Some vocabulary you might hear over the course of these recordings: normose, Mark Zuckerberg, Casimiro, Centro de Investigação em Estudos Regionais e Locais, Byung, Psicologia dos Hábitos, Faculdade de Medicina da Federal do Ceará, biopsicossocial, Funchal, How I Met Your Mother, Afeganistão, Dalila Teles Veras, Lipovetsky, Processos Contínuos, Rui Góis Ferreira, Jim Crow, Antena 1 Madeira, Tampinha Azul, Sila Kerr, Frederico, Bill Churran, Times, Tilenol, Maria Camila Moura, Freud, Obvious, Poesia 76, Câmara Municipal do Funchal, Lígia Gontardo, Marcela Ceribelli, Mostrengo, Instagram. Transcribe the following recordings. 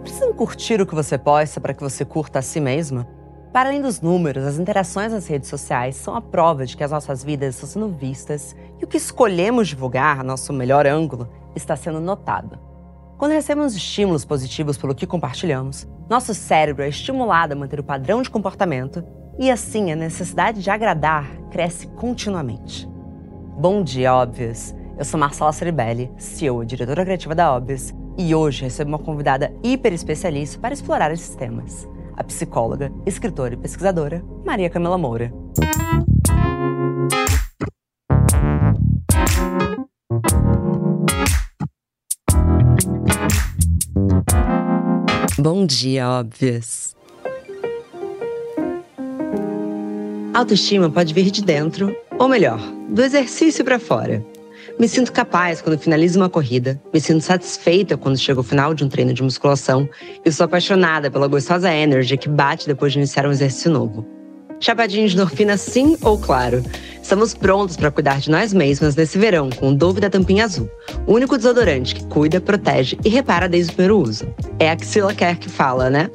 precisam curtir o que você posta para que você curta a si mesma? Para além dos números, as interações nas redes sociais são a prova de que as nossas vidas estão sendo vistas e o que escolhemos divulgar, nosso melhor ângulo, está sendo notado. Quando recebemos estímulos positivos pelo que compartilhamos, nosso cérebro é estimulado a manter o padrão de comportamento e, assim, a necessidade de agradar cresce continuamente. Bom dia, Obvious! Eu sou Marcela Ceribelli, CEO e diretora criativa da Obvious, e hoje recebo uma convidada hiper especialista para explorar esses temas, a psicóloga, escritora e pesquisadora Maria Camila Moura. Bom dia, Obvious! Autoestima pode vir de dentro, ou melhor, do exercício para fora. Me sinto capaz quando finalizo uma corrida, me sinto satisfeita quando chego ao final de um treino de musculação e sou apaixonada pela gostosa energy que bate depois de iniciar um exercício novo. Chapadinha de endorfina sim ou claro? Estamos prontos para cuidar de nós mesmas nesse verão com o Dove da Tampinha Azul, o único desodorante que cuida, protege e repara desde o primeiro uso. É a que Sila Kerr que fala, né?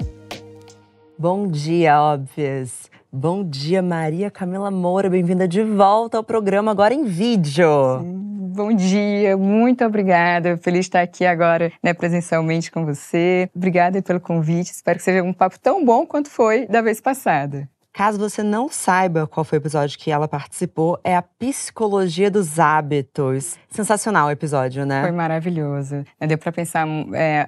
Bom dia, Obvious! Bom dia, Maria Camila Moura, bem-vinda de volta ao programa Agora em Vídeo! Sim. Bom dia, muito obrigada. Feliz de estar aqui agora, né, presencialmente com você. Obrigada pelo convite. Espero que seja um papo tão bom quanto foi da vez passada. Caso você não saiba qual foi o episódio que ela participou, é a Psicologia dos Hábitos. Sensacional o episódio, né? Foi maravilhoso. Deu pra pensar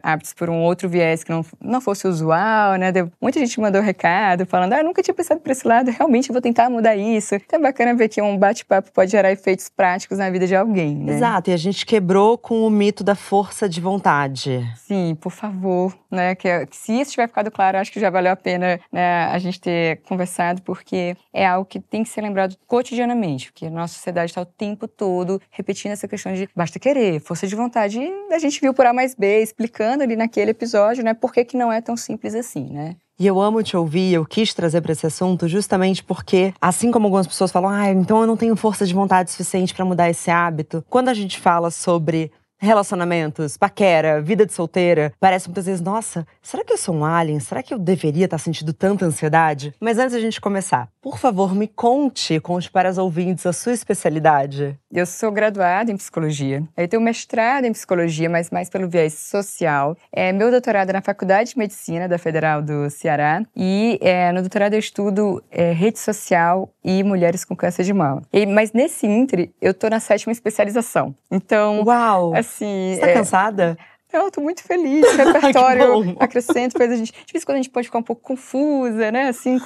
hábitos por um outro viés que não fosse usual, né? Muita gente mandou recado falando, ah, nunca tinha pensado por esse lado, realmente vou tentar mudar isso. Então é bacana ver que um bate-papo pode gerar efeitos práticos na vida de alguém, né? Exato, e a gente quebrou com o mito da força de vontade. Sim, por favor, né? Que se isso tiver ficado claro, acho que já valeu a pena, né, a gente ter conversado, porque é algo que tem que ser lembrado cotidianamente, porque a nossa sociedade está o tempo todo repetindo essa questão de basta querer, força de vontade, e a gente viu por A mais B, explicando ali naquele episódio, né, por que que não é tão simples assim, né? E eu amo te ouvir, eu quis trazer para esse assunto justamente porque, assim como algumas pessoas falam, ah, então eu não tenho força de vontade suficiente para mudar esse hábito, quando a gente fala sobre relacionamentos, paquera, vida de solteira, parece muitas vezes, nossa, será que eu sou um alien? Será que eu deveria estar sentindo tanta ansiedade? Mas antes da gente começar, por favor, me conte para as ouvintes a sua especialidade. Eu sou graduada em psicologia, eu tenho mestrado em psicologia, mas mais pelo viés social. Meu doutorado é na Faculdade de Medicina da Federal do Ceará e no doutorado eu estudo rede social e mulheres com câncer de mama. Mas nesse íntere, eu tô na 7ª especialização. Então, uau! Assim, você tá cansada? Eu tô muito feliz, o repertório acrescenta coisas. De vez em quando a gente pode ficar um pouco confusa, né? Assim,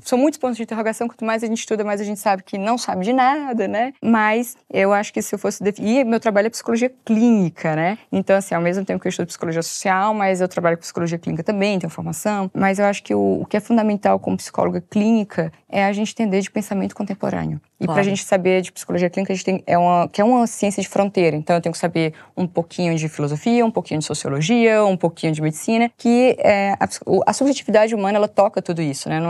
são muitos pontos de interrogação, quanto mais a gente estuda, mais a gente sabe que não sabe de nada, né? Mas eu acho que se eu fosse definir... E meu trabalho é psicologia clínica, né? Então, assim, ao mesmo tempo que eu estudo psicologia social, mas eu trabalho com psicologia clínica também, tenho formação. Mas eu acho que o que é fundamental como psicóloga clínica é a gente entender de pensamento contemporâneo. E claro, pra gente saber de psicologia clínica, a gente tem... que é uma ciência de fronteira. Então, eu tenho que saber um pouquinho de filosofia, um pouquinho de sociologia, um pouquinho de medicina, que a subjetividade humana, ela toca tudo isso, né?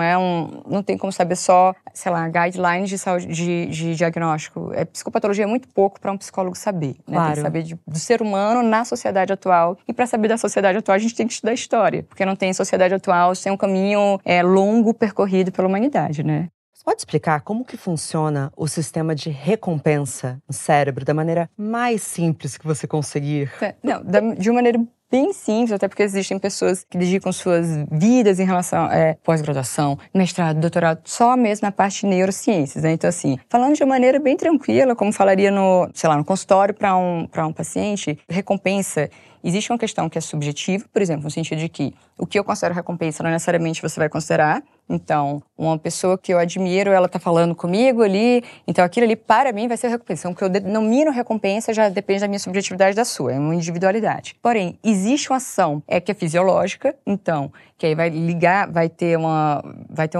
Não tem como saber só, sei lá, guidelines de saúde, de diagnóstico. Psicopatologia é muito pouco para um psicólogo saber, né? Claro. Tem que saber do ser humano na sociedade atual. E para saber da sociedade atual, a gente tem que estudar história, porque não tem sociedade atual sem um caminho longo percorrido pela humanidade, né? Você pode explicar como que funciona o sistema de recompensa no cérebro da maneira mais simples que você conseguir? Não, de uma maneira bem simples, até porque existem pessoas que dedicam suas vidas em relação a pós-graduação, mestrado, doutorado, só mesmo na parte de neurociências, né? Então, assim, falando de uma maneira bem tranquila, como falaria no consultório para um paciente, recompensa. Existe uma questão que é subjetiva, por exemplo, no sentido de que o que eu considero recompensa não necessariamente você vai considerar. Então, uma pessoa que eu admiro, ela tá falando comigo ali, então aquilo ali para mim vai ser recompensa. O que eu denomino recompensa já depende da minha subjetividade e da sua, é uma individualidade. Porém, existe uma ação que é fisiológica, então, que aí vai ter uma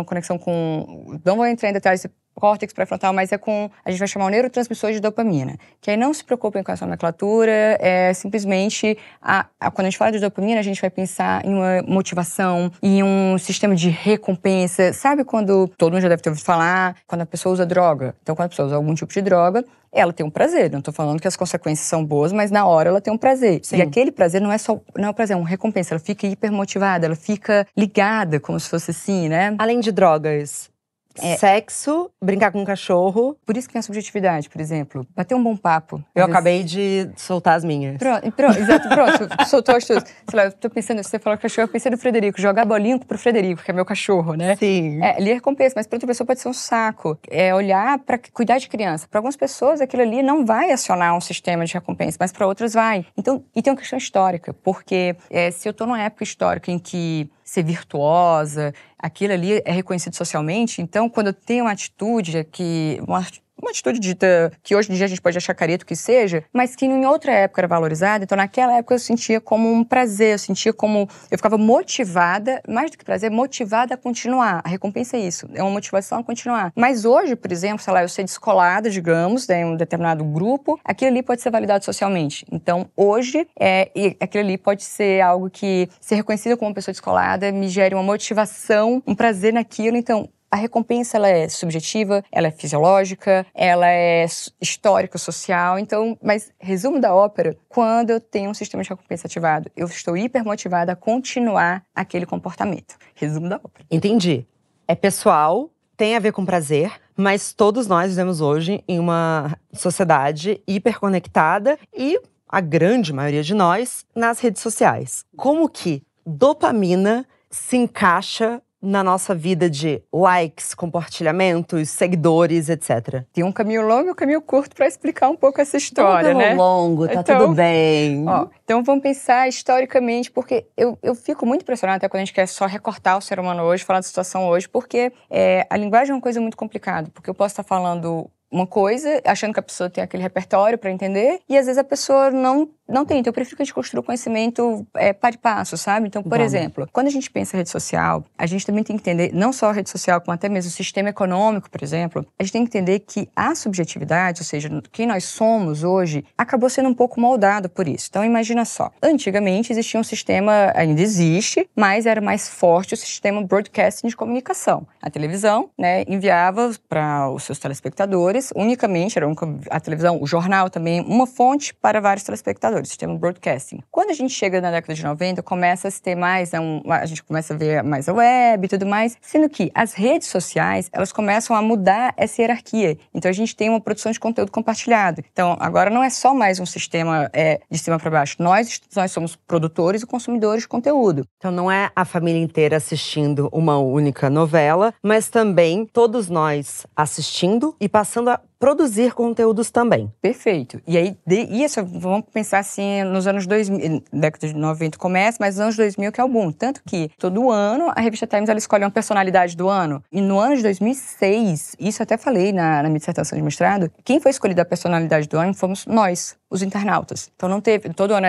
conexão com... Não vou entrar em detalhes córtex pré-frontal, mas é com, a gente vai chamar o neurotransmissor de dopamina, que aí não se preocupem com essa nomenclatura, é simplesmente, quando a gente fala de dopamina, a gente vai pensar em uma motivação, em um sistema de recompensa, sabe quando, todo mundo já deve ter ouvido falar, quando a pessoa usa droga, então quando a pessoa usa algum tipo de droga, ela tem um prazer, não estou falando que as consequências são boas, mas na hora ela tem um prazer. Sim. E aquele prazer não é só, não é um prazer, é uma recompensa, ela fica hipermotivada, ela fica ligada, como se fosse assim, né? Além de drogas, sexo, brincar com um cachorro. Por isso que tem a subjetividade, por exemplo. Bater um bom papo. Eu acabei de soltar as minhas. Pronto, soltou as tuas. Sei lá, eu tô pensando, você falou cachorro, eu pensei no Frederico. Jogar bolinho pro Frederico, que é meu cachorro, né? Sim. Ele é recompensa, mas pra outra pessoa pode ser um saco. É olhar pra cuidar de criança. Pra algumas pessoas, aquilo ali não vai acionar um sistema de recompensa, mas pra outras vai. Então, e tem uma questão histórica, porque se eu tô numa época histórica em que ser virtuosa, aquilo ali é reconhecido socialmente. Então, quando eu tenho uma atitude que... Uma atitude dita que hoje em dia a gente pode achar careta, o que seja, mas que em outra época era valorizada. Então, naquela época eu sentia como um prazer, eu sentia como... Eu ficava motivada, mais do que prazer, motivada a continuar. A recompensa é isso, é uma motivação a continuar. Mas hoje, por exemplo, sei lá, eu ser descolada, digamos, de um determinado grupo, aquilo ali pode ser validado socialmente. Então, hoje, aquilo ali pode ser algo que ser reconhecido como uma pessoa descolada me gere uma motivação, um prazer naquilo, então... A recompensa, ela é subjetiva, ela é fisiológica, ela é histórica, social. Então, mas resumo da ópera, quando eu tenho um sistema de recompensa ativado, eu estou hipermotivada a continuar aquele comportamento. Resumo da ópera. Entendi. É pessoal, tem a ver com prazer, mas todos nós vivemos hoje em uma sociedade hiperconectada e a grande maioria de nós nas redes sociais. Como que dopamina se encaixa na nossa vida de likes, compartilhamentos, seguidores, etc? Tem um caminho longo e um caminho curto para explicar um pouco essa história, né? Longo, tá então, tudo bem. Ó, então vamos pensar historicamente, porque eu fico muito impressionada até quando a gente quer só recortar o ser humano hoje, falar da situação hoje, porque a linguagem é uma coisa muito complicada, porque eu posso estar falando uma coisa, achando que a pessoa tem aquele repertório para entender, e às vezes a pessoa não tem. Então eu prefiro que a gente construa o conhecimento par e passo, sabe? Então, por exemplo, quando a gente pensa em rede social, a gente também tem que entender, não só a rede social, como até mesmo o sistema econômico, por exemplo, a gente tem que entender que a subjetividade, ou seja, quem nós somos hoje, acabou sendo um pouco moldado por isso. Então imagina só, antigamente existia um sistema, ainda existe, mas era mais forte o sistema broadcasting de comunicação. A televisão, né, enviava para os seus telespectadores unicamente, era a televisão, o jornal também, uma fonte para vários telespectadores, sistema broadcasting. Quando a gente chega na década de 90, começa a se ter mais, a gente começa a ver mais a web e tudo mais, sendo que as redes sociais, elas começam a mudar essa hierarquia. Então a gente tem uma produção de conteúdo compartilhado. Então agora não é só mais um sistema de cima para baixo, nós somos produtores e consumidores de conteúdo. Então não é a família inteira assistindo uma única novela, mas também todos nós assistindo e passando a produzir conteúdos também. Perfeito. E aí, isso, vamos pensar assim, nos anos 2000, década de 90 começa, mas nos anos 2000 que é o boom. Tanto que, todo ano, a revista Times, ela escolhe uma personalidade do ano. E no ano de 2006, isso eu até falei na minha dissertação de mestrado, quem foi escolhida a personalidade do ano fomos nós, os internautas. Então não teve, todo ano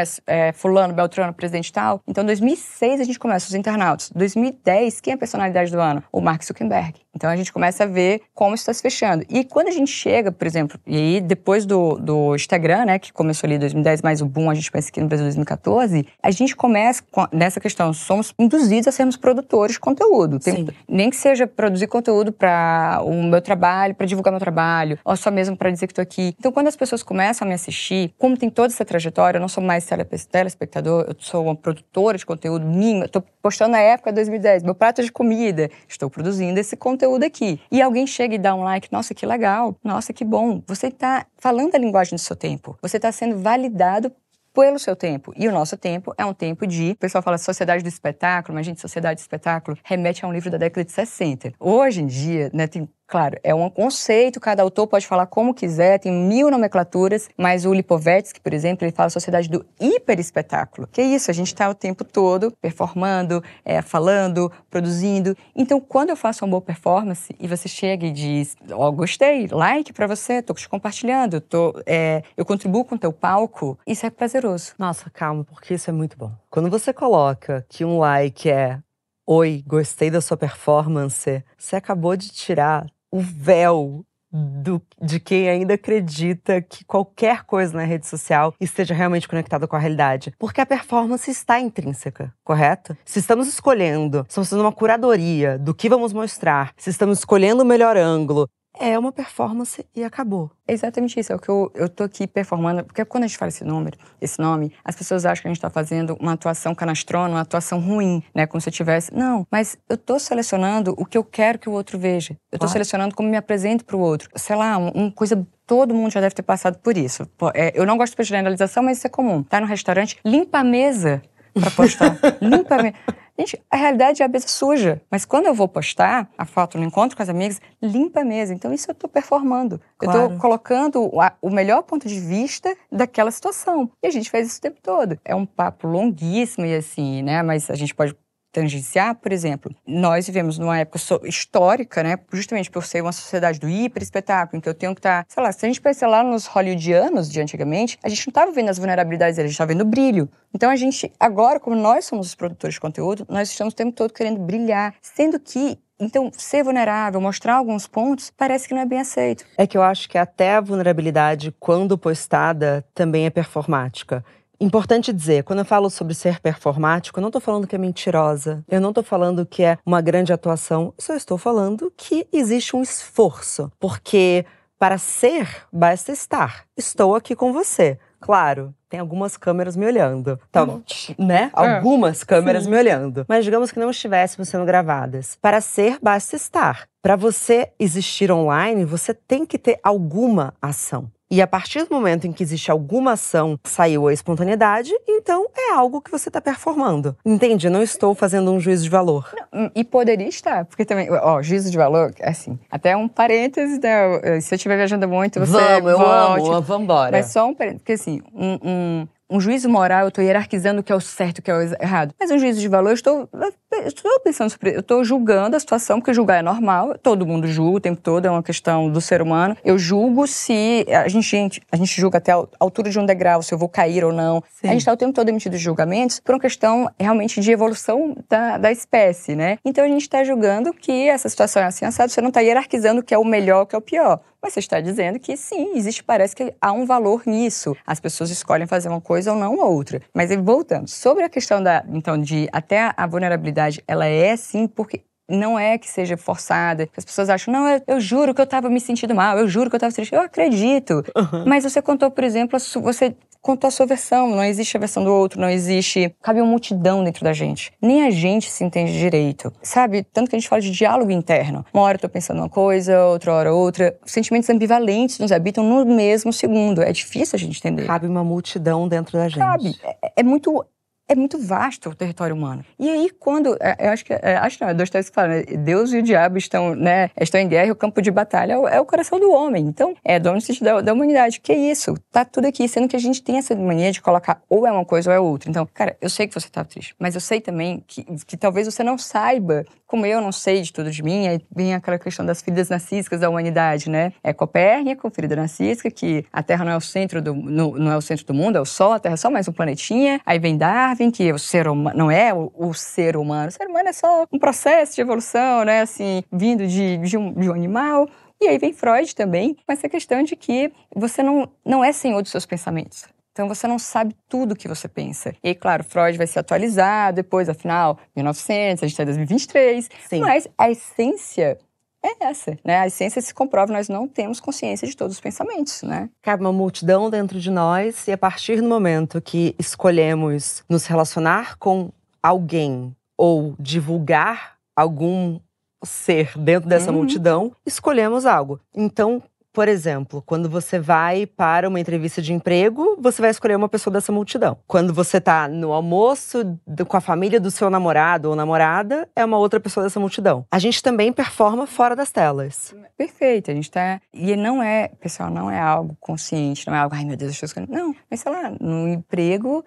fulano, beltrano, presidente e tal. Então, em 2006, a gente começa os internautas. 2010, quem é a personalidade do ano? O Mark Zuckerberg. Então a gente começa a ver como isso está se fechando. E quando a gente chega, por exemplo, e aí depois do Instagram, né, que começou ali em 2010, mais o boom, a gente pensa aqui no Brasil em 2014, a gente começa nessa questão, somos induzidos a sermos produtores de conteúdo. Nem que seja produzir conteúdo para o meu trabalho, para divulgar meu trabalho, ou só mesmo para dizer que estou aqui. Então quando as pessoas começam a me assistir, como tem toda essa trajetória, eu não sou mais telespectador, eu sou uma produtora de conteúdo minha, estou postando na época de 2010, meu prato de comida, estou produzindo esse conteúdo aqui. E alguém chega e dá um like, nossa, que legal, nossa, que bom. Você está falando a linguagem do seu tempo, você está sendo validado pelo seu tempo. E o nosso tempo é um tempo de... O pessoal fala sociedade do espetáculo, mas, gente, sociedade do espetáculo remete a um livro da década de 60. Hoje em dia, né, tem... Claro, é um conceito, cada autor pode falar como quiser, tem 1000 nomenclaturas, mas o Lipovetsky, por exemplo, ele fala sociedade do hiperespetáculo. Que é isso, a gente está o tempo todo performando, falando, produzindo. Então, quando eu faço uma boa performance e você chega e diz, ó, gostei, like pra você, tô te compartilhando, eu contribuo com o teu palco, isso é prazeroso. Nossa, calma, porque isso é muito bom. Quando você coloca que um like é, oi, gostei da sua performance, você acabou de tirar o véu de quem ainda acredita que qualquer coisa na rede social esteja realmente conectada com a realidade. Porque a performance está intrínseca, correto? Se estamos escolhendo, se estamos fazendo uma curadoria do que vamos mostrar, se estamos escolhendo o melhor ângulo, é uma performance e acabou. É exatamente isso, é o que eu tô aqui performando, porque quando a gente fala esse nome, as pessoas acham que a gente tá fazendo uma atuação canastrona, uma atuação ruim, né, como se eu tivesse... Não, mas eu tô selecionando o que eu quero que o outro veja. Eu tô selecionando como me apresento pro outro. Sei lá, uma coisa... Todo mundo já deve ter passado por isso. Eu não gosto de generalização, mas isso é comum. Tá no restaurante, limpa a mesa pra postar. Limpa a mesa. Gente, a realidade é a mesa suja. Mas quando eu vou postar a foto no encontro com as amigas, limpa a mesa. Então isso eu tô performando. Claro. Eu tô colocando o melhor ponto de vista daquela situação. E a gente faz isso o tempo todo. É um papo longuíssimo e assim, né? Mas a gente pode tangenciar, por exemplo. Nós vivemos numa época histórica, né? Justamente por ser uma sociedade do hiperespetáculo, em que eu tenho que estar... Sei lá, se a gente pensar lá nos hollywoodianos de antigamente, a gente não tava vendo as vulnerabilidades, a gente tava vendo o brilho. Então a gente, agora, como nós somos os produtores de conteúdo, nós estamos o tempo todo querendo brilhar, sendo que, então, ser vulnerável, mostrar alguns pontos, parece que não é bem aceito. É que eu acho que até a vulnerabilidade, quando postada, também é performática. Importante dizer, quando eu falo sobre ser performático, eu não tô falando que é mentirosa, eu não tô falando que é uma grande atuação, só estou falando que existe um esforço, porque para ser, basta estar. Estou aqui com você. Claro, tem algumas câmeras me olhando, tá bom, né? Algumas câmeras me olhando. Mas digamos que não estivéssemos sendo gravadas. Para ser, basta estar. Para você existir online, você tem que ter alguma ação. E a partir do momento em que existe alguma ação, saiu a espontaneidade, então é algo que você está performando. Entende? Eu não estou fazendo um juízo de valor. Não, e poderia estar, porque também, ó, juízo de valor, assim, até um parêntese, né? Se eu estiver viajando muito, você... Vamos, eu amo, tipo, vamos embora. Mas só um parêntese, porque assim, um juízo moral, eu estou hierarquizando o que é o certo e o que é o errado. Mas um juízo de valor, eu estou pensando sobre... Eu estou julgando a situação, porque julgar é normal. Todo mundo julga o tempo todo, é uma questão do ser humano. Eu julgo se... A gente julga até a altura de um degrau, se eu vou cair ou não. Sim. A gente está o tempo todo emitindo julgamentos por uma questão realmente de evolução da espécie, né? Então a gente está julgando que essa situação é assim, assado. Você não está hierarquizando o que é o melhor, o que é o pior. Mas você está dizendo que sim, existe, parece que há um valor nisso. As pessoas escolhem fazer uma coisa ou não outra. Mas voltando, sobre a questão então, de até a vulnerabilidade, ela é sim, porque não é que seja forçada, que as pessoas acham, não, eu juro que eu estava me sentindo mal, eu juro que eu estava triste, eu acredito. Uhum. Mas você contou, por exemplo, você contou a sua versão, não existe a versão do outro, não existe... Cabe uma multidão dentro da gente. Nem a gente se entende direito, sabe? Tanto que a gente fala de diálogo interno. Uma hora eu tô pensando uma coisa, outra hora outra. Sentimentos ambivalentes nos habitam no mesmo segundo. É difícil a gente entender. Cabe uma multidão dentro da gente. Cabe. É muito vasto o território humano. E aí, quando... Eu acho que... é Dostoiévski que fala, né? Deus e o diabo estão, né, estão em guerra, o campo de batalha é o coração do homem. Então, é dono da humanidade. Que é isso? Tá tudo aqui. Sendo que a gente tem essa mania de colocar ou é uma coisa ou é outra. Então, cara, eu sei que você tá triste, mas eu sei também que talvez você não saiba, como eu não sei de tudo de mim. Aí vem aquela questão das feridas narcísicas da humanidade, né? É Copérnico, ferida narcísica, que a Terra não é o centro não é o centro do mundo, é o Sol, a Terra é só mais um planetinha. Aí vem Darwin, em que o ser humano não é o ser humano. O ser humano é só um processo de evolução, né? Assim, vindo de um animal. E aí vem Freud também, com essa questão de que você não é senhor dos seus pensamentos. Então você não sabe tudo o que você pensa. E aí, claro, Freud vai se atualizar depois, afinal, 1900, a gente está em 2023. Sim. Mas a essência... é essa, né? A essência se comprova, nós não temos consciência de todos os pensamentos, né? Cabe uma multidão dentro de nós e a partir do momento que escolhemos nos relacionar com alguém ou divulgar algum ser dentro dessa multidão, escolhemos algo. Então, por exemplo, quando você vai para uma entrevista de emprego, você vai escolher uma pessoa dessa multidão. Quando você está no almoço com a família do seu namorado ou namorada, é uma outra pessoa dessa multidão. A gente também performa fora das telas. Perfeito, a gente está... E não é, pessoal, não é algo consciente, não é algo, ai meu Deus, eu estou... Não, mas sei lá, no emprego,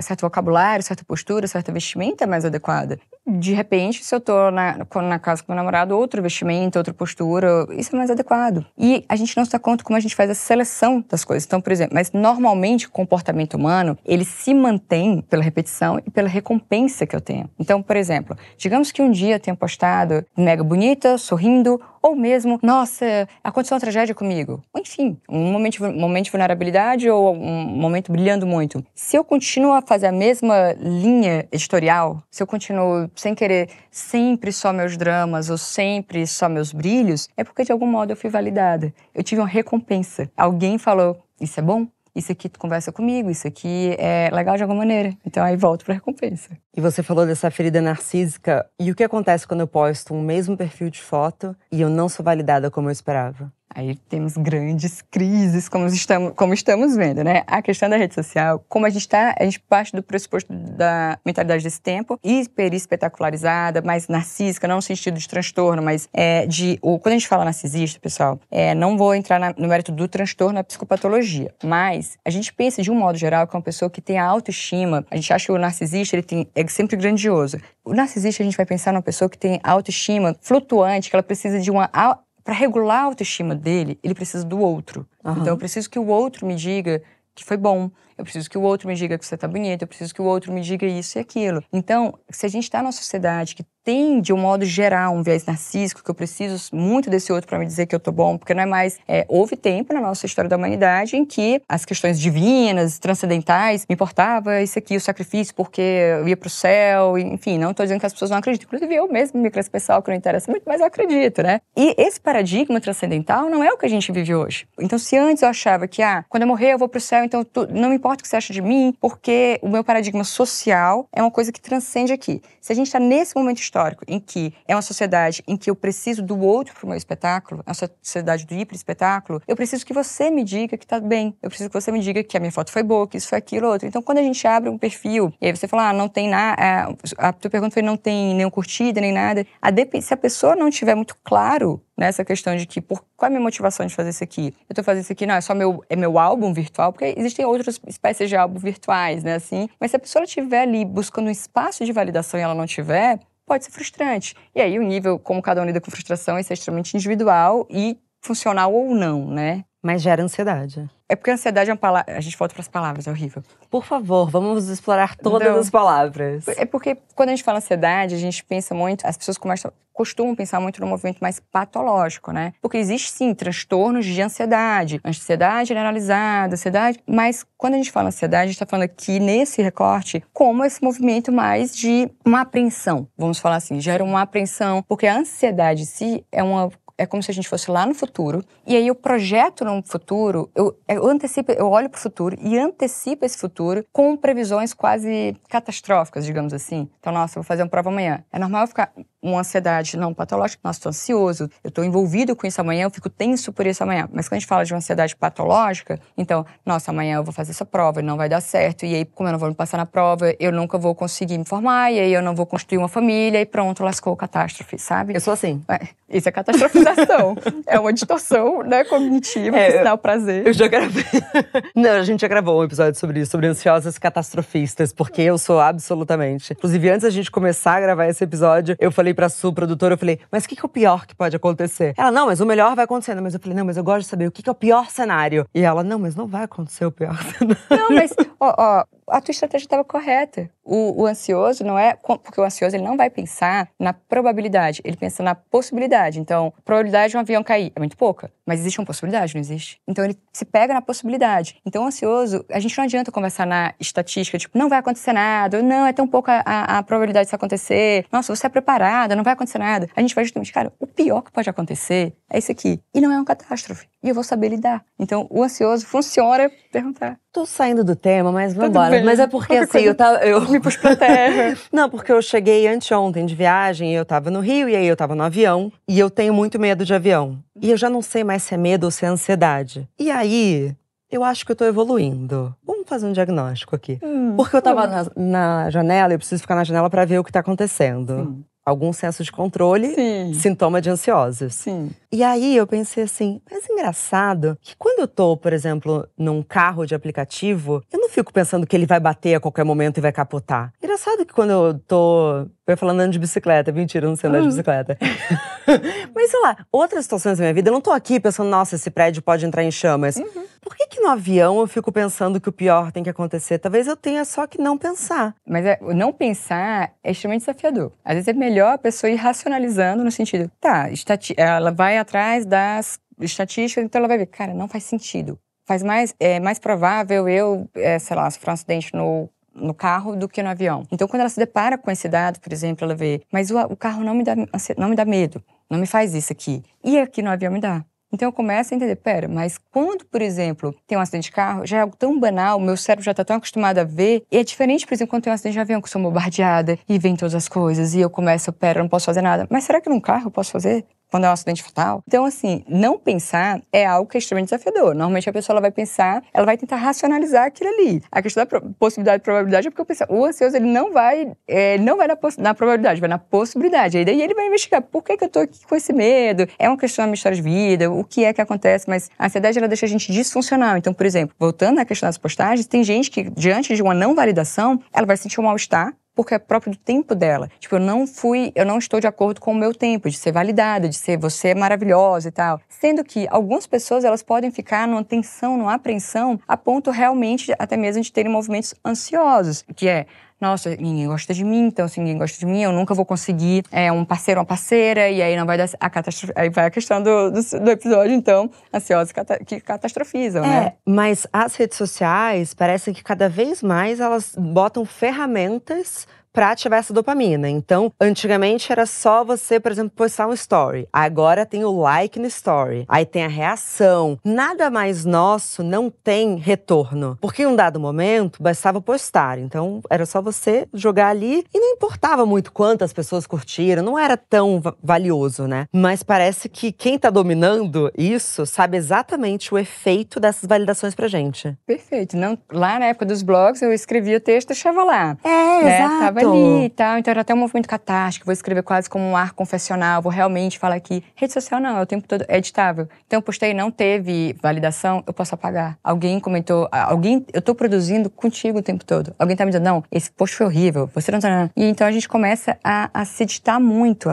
certo vocabulário, certa postura, certa vestimenta é mais adequada. De repente, se eu estou na casa com meu namorado, outro vestimento, outra postura, isso é mais adequado. E a gente não se dá conta como a gente faz a seleção das coisas. Então, por exemplo, mas normalmente o comportamento humano, ele se mantém pela repetição e pela recompensa que eu tenho. Então, por exemplo, digamos que um dia eu tenha postado mega bonita, sorrindo, ou mesmo, nossa, aconteceu uma tragédia comigo. Enfim, um momento de vulnerabilidade ou um momento brilhando muito. Se eu continuo a fazer a mesma linha editorial, se eu continuo sem querer sempre só meus dramas ou sempre só meus brilhos, é porque de algum modo eu fui validada. Eu tive uma recompensa. Alguém falou, isso é bom? Isso aqui tu conversa comigo, isso aqui é legal de alguma maneira. Então aí volto pra recompensa. E você falou dessa ferida narcísica. E o que acontece quando eu posto o mesmo perfil de foto e eu não sou validada como eu esperava? Aí temos grandes crises, como estamos vendo, né? A questão da rede social, como a gente parte do pressuposto da mentalidade desse tempo, hiper espetacularizada, mais narcísica, não no sentido de transtorno, mas quando a gente fala narcisista, pessoal, não vou entrar no mérito do transtorno, na psicopatologia, mas a gente pensa de um modo geral que é uma pessoa que tem a autoestima, a gente acha que o narcisista é sempre grandioso. O narcisista a gente vai pensar numa pessoa que tem autoestima flutuante, que ela precisa de uma... Para regular a autoestima dele, ele precisa do outro. Uhum. Então, eu preciso que o outro me diga que foi bom. Eu preciso que o outro me diga que você tá bonita. Eu preciso que o outro me diga isso e aquilo. Então, se a gente tá numa sociedade que tem, de um modo geral, um viés narcísico, que eu preciso muito desse outro para me dizer que eu tô bom, porque não é mais... houve tempo na nossa história da humanidade em que as questões divinas, transcendentais, me importava isso aqui, o sacrifício, porque eu ia pro céu, enfim, não tô dizendo que as pessoas não acreditam. Inclusive, eu mesmo, minha classe pessoal, que não interessa muito, mas eu acredito, né? E esse paradigma transcendental não é o que a gente vive hoje. Então, se antes eu achava que, quando eu morrer eu vou pro céu, então não me importa o que você acha de mim, porque o meu paradigma social é uma coisa que transcende aqui. Se a gente está nesse momento histórico em que é uma sociedade em que eu preciso do outro para o meu espetáculo, é uma sociedade do hiperespetáculo, eu preciso que você me diga que tá bem, eu preciso que você me diga que a minha foto foi boa, que isso foi aquilo, outro. Então, quando a gente abre um perfil, e aí você fala, não tem nada, a tua pergunta foi, não tem nenhum curtida, nem nada. Se a pessoa não tiver muito claro nessa questão de que, qual é a minha motivação de fazer isso aqui? Eu tô fazendo isso aqui, não, é só meu álbum virtual, porque existem outras espécies de álbum virtuais, né, assim. Mas se a pessoa estiver ali buscando um espaço de validação e ela não tiver, pode ser frustrante. E aí o nível, como cada um lida com frustração, isso é extremamente individual e funcional ou não, né? Mas gera ansiedade. É porque a ansiedade é uma palavra... A gente volta para as palavras, é horrível. Por favor, vamos explorar todas as palavras. É porque quando a gente fala ansiedade, a gente pensa muito... As pessoas costumam pensar muito no movimento mais patológico, né? Porque existe, sim, transtornos de ansiedade. Ansiedade generalizada, ansiedade... Mas quando a gente fala ansiedade, a gente está falando aqui, nesse recorte, como esse movimento mais de uma apreensão. Vamos falar assim, gera uma apreensão. Porque a ansiedade em si é como se a gente fosse lá no futuro, e aí eu projeto no futuro, eu olho para o futuro e antecipo esse futuro com previsões quase catastróficas, digamos assim. Então, nossa, eu vou fazer uma prova amanhã. É normal eu ficar uma ansiedade não patológica, nossa, estou ansioso, eu estou envolvido com isso amanhã, eu fico tenso por isso amanhã. Mas quando a gente fala de uma ansiedade patológica, então, nossa, amanhã eu vou fazer essa prova, não vai dar certo, e aí, como eu não vou me passar na prova, eu nunca vou conseguir me formar, e aí eu não vou construir uma família, e pronto, lascou, catástrofe, sabe? Eu sou assim. Isso é catástrofe. É uma distorção, né, cognitiva, que sinal prazer. Eu já gravei. Não, a gente já gravou um episódio sobre isso, sobre ansiosas catastrofistas, porque eu sou absolutamente. Inclusive, antes da gente começar a gravar esse episódio, eu falei pra Su, produtora, eu falei, mas o que é o pior que pode acontecer? Ela, não, mas o melhor vai acontecendo. Mas eu falei, não, mas eu gosto de saber o que é o pior cenário. E ela, não, mas não vai acontecer o pior cenário. Não, mas, a tua estratégia estava correta. O ansioso não é... Porque o ansioso, ele não vai pensar na probabilidade. Ele pensa na possibilidade. Então, a probabilidade de um avião cair é muito pouca. Mas existe uma possibilidade, não existe? Então, ele se pega na possibilidade. Então, o ansioso... A gente não adianta conversar na estatística, tipo, não vai acontecer nada. Ou, não, é tão pouca a probabilidade disso acontecer. Nossa, você é preparada, não vai acontecer nada. A gente vai justamente, cara, o pior que pode acontecer é isso aqui. E não é uma catástrofe. E eu vou saber lidar. Então, o ansioso funciona perguntar. Tô saindo do tema, mas vamos embora. Bem. Mas é porque assim, eu me pus pra terra. Não, porque eu cheguei anteontem de viagem, e eu tava no Rio, e aí eu tava no avião. E eu tenho muito medo de avião. E eu já não sei mais se é medo ou se é ansiedade. E aí, eu acho que eu tô evoluindo. Vamos fazer um diagnóstico aqui. Porque eu tava na janela, eu preciso ficar na janela pra ver o que tá acontecendo. Algum senso de controle, sim. Sintoma de ansiosos. Sim. E aí eu pensei assim, mas é engraçado que quando eu tô, por exemplo, num carro de aplicativo, eu não fico pensando que ele vai bater a qualquer momento e vai capotar. Engraçado que quando eu tô Eu ia falar andando de bicicleta, mentira, eu não sei andar de bicicleta. Mas sei lá, outras situações da minha vida, eu não tô aqui pensando, nossa, esse prédio pode entrar em chamas. Uhum. Por que no avião eu fico pensando que o pior tem que acontecer? Talvez eu tenha só que não pensar. Mas não pensar é extremamente desafiador. Às vezes é melhor a pessoa ir racionalizando no sentido, tá, ela vai atrás das estatísticas, então ela vai ver, cara, não faz sentido. Faz mais, é mais provável eu, sei lá, sofrer um acidente no carro do que no avião. Então, quando ela se depara com esse dado, por exemplo, ela vê, mas o carro não me dá medo, não me faz isso aqui. E aqui no avião me dá. Então, eu começo a entender, pera, mas quando, por exemplo, tem um acidente de carro, já é algo tão banal, meu cérebro já está tão acostumado a ver, e é diferente, por exemplo, quando tem um acidente de avião, que eu sou bombardeada, e vem todas as coisas, e eu começo, pera, eu não posso fazer nada. Mas será que num carro eu posso fazer? Quando é um acidente fatal. Então, assim, não pensar é algo que é extremamente desafiador. Normalmente a pessoa ela vai pensar, ela vai tentar racionalizar aquilo ali. A questão da possibilidade e probabilidade é porque eu penso, o ansioso ele não vai na probabilidade, vai na possibilidade. E daí ele vai investigar por que eu tô aqui com esse medo. É uma questão da minha história de vida, o que é que acontece, mas a ansiedade ela deixa a gente disfuncional. Então, por exemplo, voltando à questão das postagens, tem gente que, diante de uma não validação, ela vai sentir um mal-estar, porque é próprio do tempo dela. Tipo, eu não estou de acordo com o meu tempo, de ser validada, de ser você é maravilhosa e tal. Sendo que algumas pessoas, elas podem ficar numa tensão, numa apreensão, a ponto realmente até mesmo de terem movimentos ansiosos, que é, nossa, ninguém gosta de mim, então se ninguém gosta de mim, eu nunca vou conseguir um parceiro, uma parceira, e aí não vai dar a catástrofe. Aí vai a questão do episódio, então, ansiosos que catastrofizam, né? Mas as redes sociais, parece que cada vez mais elas botam ferramentas pra ativar essa dopamina. Então, antigamente era só você, por exemplo, postar um story. Agora tem o like no story. Aí tem a reação. Nada mais nosso não tem retorno. Porque em um dado momento, bastava postar. Então, era só você jogar ali. E não importava muito quantas pessoas curtiram. Não era tão valioso, né? Mas parece que quem tá dominando isso sabe exatamente o efeito dessas validações pra gente. Perfeito. Não, lá na época dos blogs, eu escrevia o texto e deixava lá. Exato. Tava ali e tal, então era até um movimento catástrofe, vou escrever quase como um ar confessional, vou realmente falar aqui. Rede social não, é o tempo todo editável. Então eu postei, não teve validação, eu posso apagar. Alguém comentou, eu tô produzindo contigo o tempo todo. Alguém tá me dizendo, não, esse post foi horrível, você não tá... E então a gente começa a se editar muito,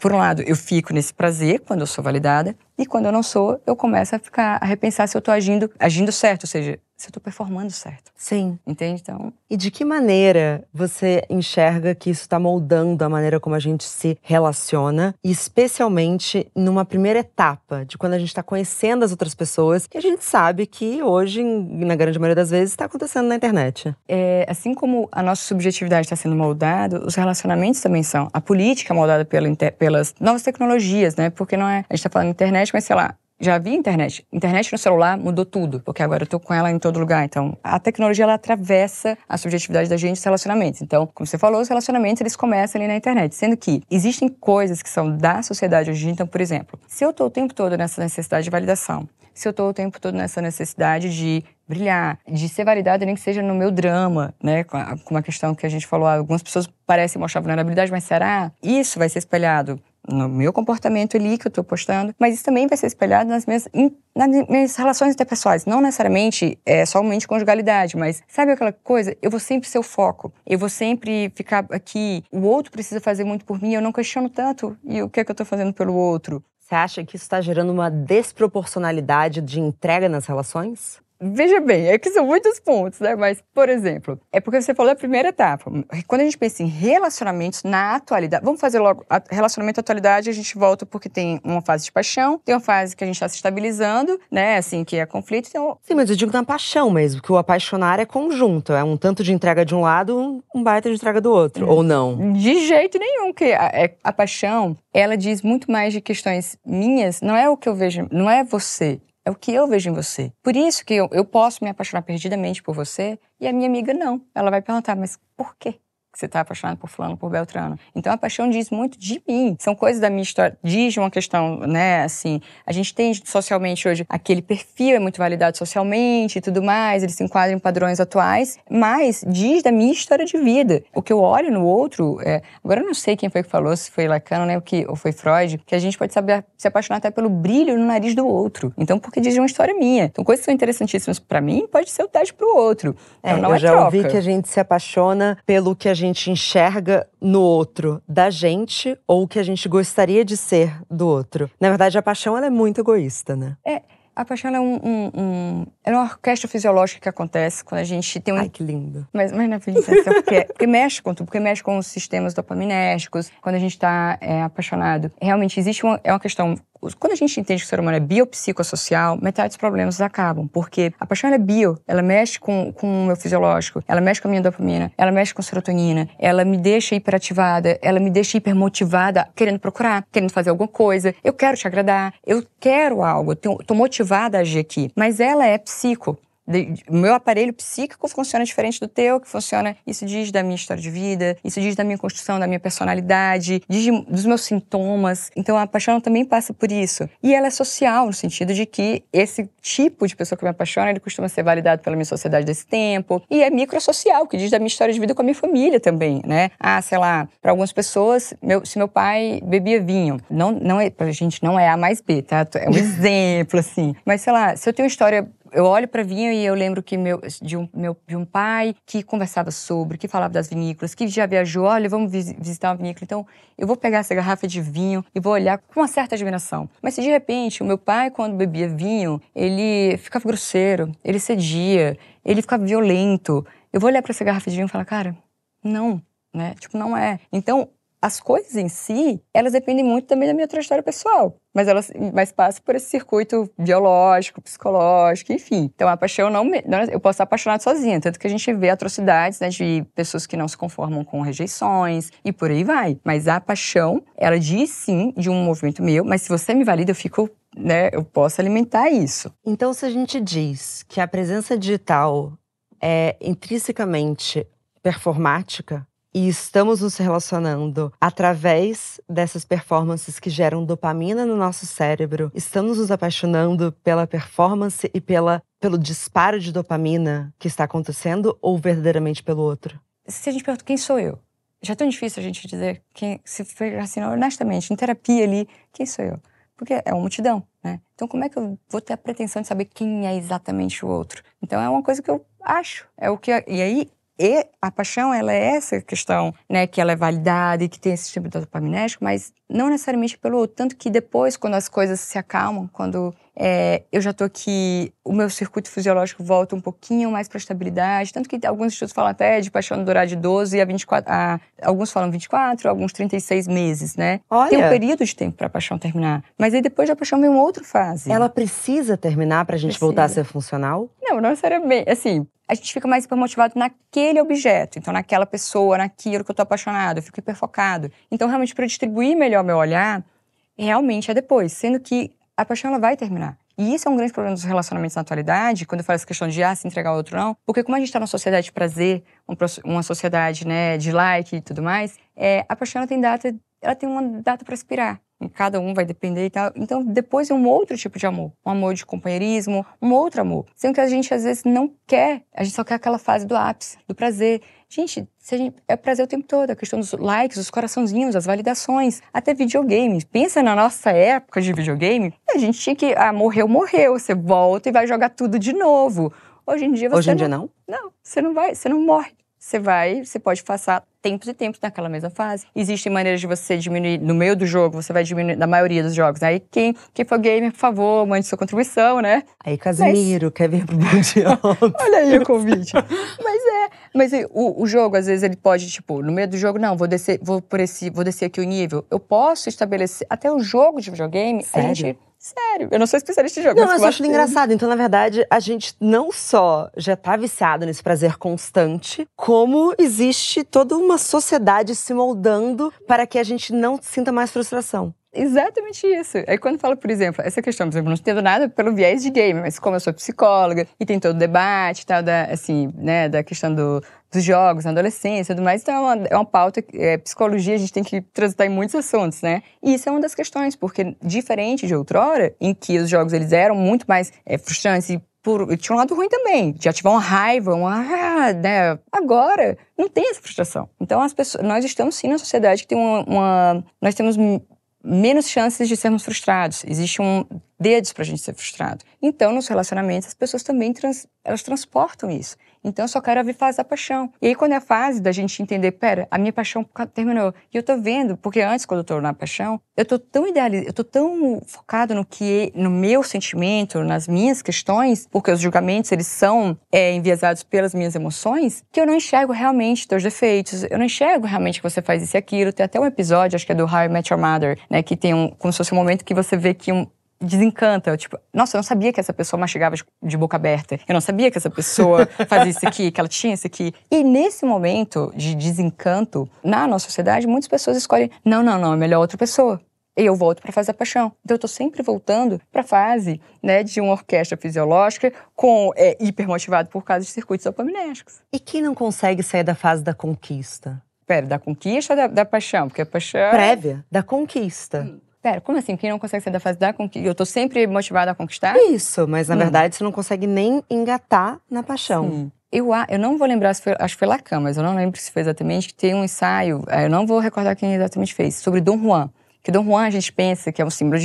por um lado, eu fico nesse prazer quando eu sou validada, e quando eu não sou, eu começo a repensar se eu tô agindo certo, ou seja, se eu tô performando certo. Sim. Entende? Então... E de que maneira você enxerga que isso tá moldando a maneira como a gente se relaciona, especialmente numa primeira etapa, de quando a gente tá conhecendo as outras pessoas, que a gente sabe que hoje, na grande maioria das vezes, tá acontecendo na internet? Assim como a nossa subjetividade tá sendo moldada, os relacionamentos também são. A política é moldada pelas novas tecnologias, né? Porque não é... A gente tá falando internet, mas sei lá, já vi internet. Internet no celular mudou tudo, porque agora eu tô com ela em todo lugar. Então, a tecnologia, ela atravessa a subjetividade da gente, os relacionamentos. Então, como você falou, os relacionamentos, eles começam ali na internet. Sendo que existem coisas que são da sociedade hoje. Então, por exemplo, se eu tô o tempo todo nessa necessidade de validação, se eu tô o tempo todo nessa necessidade de brilhar, de ser validada, nem que seja no meu drama, né? Com uma questão que a gente falou, algumas pessoas parecem mostrar vulnerabilidade, mas será? Isso vai ser espelhado no meu comportamento ali que eu tô postando, mas isso também vai ser espelhado nas minhas relações interpessoais, não necessariamente somente conjugalidade, mas sabe aquela coisa? Eu vou sempre ser o foco, eu vou sempre ficar aqui, o outro precisa fazer muito por mim, eu não questiono tanto e o que é que eu tô fazendo pelo outro. Você acha que isso tá gerando uma desproporcionalidade de entrega nas relações? Veja bem, é que são muitos pontos, né? Mas, por exemplo, é porque você falou a primeira etapa. Quando a gente pensa em relacionamentos na atualidade... Vamos fazer logo relacionamento à atualidade, a gente volta porque tem uma fase de paixão, tem uma fase que a gente está se estabilizando, né? Assim, que é conflito. Então... Sim, mas eu digo na paixão mesmo, que o apaixonar é conjunto. É um tanto de entrega de um lado, um baita de entrega do outro, ou não? De jeito nenhum, que a paixão, ela diz muito mais de questões minhas. Não é o que eu vejo, não é você. É o que eu vejo em você. Por isso que eu posso me apaixonar perdidamente por você e a minha amiga não. Ela vai perguntar, mas por quê que você está apaixonado por fulano, por beltrano? Então a paixão diz muito de mim. São coisas da minha história. Diz uma questão, né, assim... A gente tem socialmente hoje... Aquele perfil é muito validado socialmente e tudo mais. Ele se enquadra em padrões atuais. Mas diz da minha história de vida. O que eu olho no outro... Agora eu não sei quem foi que falou, se foi Lacan, né, ou foi Freud. Que a gente pode saber se apaixonar até pelo brilho no nariz do outro. Então, porque diz de uma história minha. Então, coisas que são interessantíssimas para mim, pode ser o teste para o outro. Então, não é troca. Eu já ouvi que a gente se apaixona pelo que a gente gente enxerga no outro da gente ou o que a gente gostaria de ser do outro. Na verdade, a paixão ela é muito egoísta, né? É. A paixão ela é uma orquestra fisiológica que acontece quando a gente tem um... Ai, que lindo. Mas não é porque mexe com tudo, porque mexe com os sistemas dopaminérgicos. Quando a gente está apaixonado, realmente existe uma questão... Quando a gente entende que o ser humano é biopsicossocial, metade dos problemas acabam. Porque a paixão ela é bio, ela mexe com o meu fisiológico, ela mexe com a minha dopamina, ela mexe com a serotonina, ela me deixa hiperativada, ela me deixa hipermotivada, querendo procurar, querendo fazer alguma coisa. Eu quero te agradar, eu quero algo, eu tô motivada a agir aqui. Mas ela é psico. O meu aparelho psíquico funciona diferente do teu, que funciona... Isso diz da minha história de vida, isso diz da minha construção, da minha personalidade, diz dos meus sintomas. Então, a paixão também passa por isso. E ela é social, no sentido de que esse tipo de pessoa que me apaixona, ele costuma ser validado pela minha sociedade desse tempo. E é microsocial, que diz da minha história de vida com a minha família também, né? Ah, sei lá, para algumas pessoas, se meu pai bebia vinho. Não é, pra gente, não é A mais B, tá? É um exemplo, assim. Mas, sei lá, se eu tenho uma história... Eu olho para vinho e eu lembro que de um pai que conversava sobre, que falava das vinícolas, que já viajou, olha, vamos visitar uma vinícola. Então, eu vou pegar essa garrafa de vinho e vou olhar com uma certa admiração. Mas se de repente o meu pai, quando bebia vinho, ele ficava grosseiro, ele cedia, ele ficava violento, eu vou olhar para essa garrafa de vinho e falar, cara, não, né? Tipo, não é. Então, as coisas em si, elas dependem muito também da minha trajetória pessoal. Mas passa por esse circuito biológico, psicológico, enfim. Então, a paixão eu posso estar apaixonado sozinha. Tanto que a gente vê atrocidades, né, de pessoas que não se conformam com rejeições e por aí vai. Mas a paixão, ela diz sim de um movimento meu, mas se você me valida, eu fico, né, eu posso alimentar isso. Então, se a gente diz que a presença digital é intrinsecamente performática, e estamos nos relacionando através dessas performances que geram dopamina no nosso cérebro. Estamos nos apaixonando pela performance e pelo disparo de dopamina que está acontecendo ou verdadeiramente pelo outro? Se a gente pergunta quem sou eu, já é tão difícil a gente dizer, se foi assim, honestamente, em terapia ali, quem sou eu? Porque é uma multidão, né? Então como é que eu vou ter a pretensão de saber quem é exatamente o outro? Então é uma coisa que eu acho, E a paixão, ela é essa questão, né, que ela é validada e que tem esse tipo de dopaminérgico, mas não necessariamente pelo outro. Tanto que depois, quando as coisas se acalmam, quando eu já tô aqui, o meu circuito fisiológico volta um pouquinho mais pra estabilidade, tanto que alguns estudos falam até de paixão durar de 12 a 24, alguns falam 24, alguns 36 meses, né? Olha, tem um período de tempo pra paixão terminar, mas aí depois da paixão vem uma outra fase. Ela precisa terminar pra gente voltar a ser funcional? Não necessariamente, assim... A gente fica mais hipermotivado naquele objeto, então naquela pessoa, naquilo que eu tô apaixonado, eu fico hiperfocado. Então, realmente, para eu distribuir melhor meu olhar, realmente é depois, sendo que a paixão ela vai terminar. E isso é um grande problema dos relacionamentos na atualidade, quando eu falo essa questão de se entregar ao outro não, porque como a gente tá numa sociedade de prazer, uma sociedade, né, de like e tudo mais, a paixão ela tem uma data para expirar. Cada um vai depender e tal. Então, depois é um outro tipo de amor. Um amor de companheirismo, um outro amor. Sendo que a gente, às vezes, não quer. A gente só quer aquela fase do ápice, do prazer. Gente, é prazer o tempo todo. A questão dos likes, os coraçãozinhos, as validações. Até videogame. Pensa na nossa época de videogame. A gente tinha que... morreu. Você volta e vai jogar tudo de novo. Hoje em dia você... Não, você não vai. Você não morre. Você pode passar tempos e tempos naquela mesma fase. Existem maneiras de você diminuir, no meio do jogo, você vai diminuir, na maioria dos jogos. Aí quem for gamer, por favor, mande sua contribuição, né? Aí Casimiro quer vir pro Bom Dia. Olha aí o convite. Mas o jogo, às vezes, ele pode, tipo, no meio do jogo, não, vou descer aqui o nível. Eu posso estabelecer, até o jogo de videogame, sério? Sério, eu não sou especialista em jogos. Não, mas eu acho engraçado. Então, na verdade, a gente não só já tá viciado nesse prazer constante, como existe toda uma sociedade se moldando para que a gente não sinta mais frustração. Exatamente isso. Aí quando fala, por exemplo, essa questão, por exemplo, não entendo nada pelo viés de game, mas como eu sou psicóloga e tem todo o debate e tal, da questão dos jogos, na adolescência e tudo mais, então é uma pauta, psicologia, a gente tem que transitar em muitos assuntos, né? E isso é uma das questões, porque diferente de outrora, em que os jogos eles eram muito mais frustrantes e tinha um lado ruim também, de ativar uma raiva, né? Agora, não tem essa frustração. Então, nós estamos sim na sociedade que tem nós temos menos chances de sermos frustrados. Existe dedos pra gente ser frustrado. Então, nos relacionamentos, as pessoas também elas transportam isso. Então, eu só quero ver a fase da paixão. E aí, quando é a fase da gente entender, pera, a minha paixão terminou. E eu tô vendo, porque antes, quando eu tô na paixão, eu tô tão idealizado, eu tô tão focado no meu sentimento, nas minhas questões, porque os julgamentos, eles são enviesados pelas minhas emoções, que eu não enxergo realmente teus defeitos, eu não enxergo realmente que você faz isso e aquilo. Tem até um episódio, acho que é do How I Met Your Mother, né, que tem como se fosse um momento que você vê que desencanta, tipo, nossa, eu não sabia que essa pessoa mastigava de boca aberta, eu não sabia que essa pessoa fazia isso aqui, que ela tinha isso aqui. E nesse momento de desencanto, na nossa sociedade, muitas pessoas escolhem, não, é melhor outra pessoa. E eu volto pra fase da paixão. Então eu tô sempre voltando pra fase, né, de uma orquestra fisiológica com hipermotivado por causa de circuitos dopaminérgicos. E quem não consegue sair da fase da conquista? Pera, da conquista ou da paixão? Porque a paixão... Prévia, da conquista. Pera, como assim? Quem não consegue sair da fase da conquista? Eu tô sempre motivada a conquistar? Isso, mas na verdade você não consegue nem engatar na paixão. Sim. Eu não vou lembrar, acho que foi Lacan, mas eu não lembro se foi exatamente, que tem um ensaio, eu não vou recordar quem exatamente fez, sobre Dom Juan. Porque Dom Juan a gente pensa que é um símbolo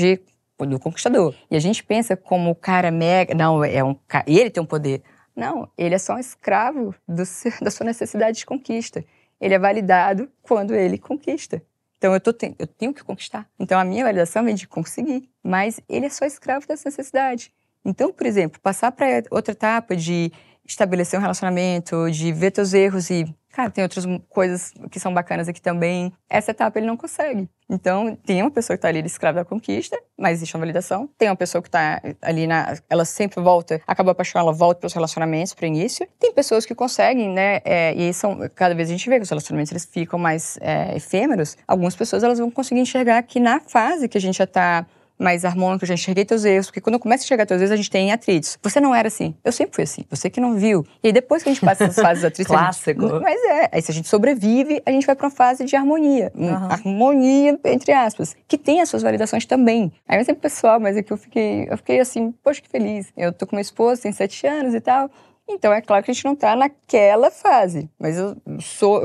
do conquistador. E a gente pensa como o cara mega... Não, é um cara... E ele tem um poder. Não, ele é só um escravo da sua necessidade de conquista. Ele é validado quando ele conquista. Então, eu tenho que conquistar. Então, a minha validação vem de conseguir. Mas ele é só escravo dessa necessidade. Então, por exemplo, passar para outra etapa de estabelecer um relacionamento, de ver teus erros e... Cara, tem outras coisas que são bacanas aqui também. Essa etapa ele não consegue. Então, tem uma pessoa que está ali escrava da conquista, mas existe uma validação. Tem uma pessoa que está ali, ela sempre volta, acabou a paixão, ela volta para os relacionamentos, para o início. Tem pessoas que conseguem, né? E aí cada vez a gente vê que os relacionamentos eles ficam mais efêmeros. Algumas pessoas elas vão conseguir enxergar que na fase que a gente já está mais harmônico, eu já enxerguei teus erros, porque quando eu começo a enxergar teus erros, a gente tem atritos. Você não era assim, eu sempre fui assim, você que não viu. E aí depois que a gente passa essas fases atritos... Clássico. Mas aí se a gente sobrevive, a gente vai pra uma fase de harmonia. Harmonia, entre aspas, que tem as suas validações também. Aí eu sempre, pessoal, mas é que eu fiquei assim, poxa, que feliz. Eu tô com meu esposo, tem 7 anos e tal... Então, é claro que a gente não tá naquela fase. Mas eu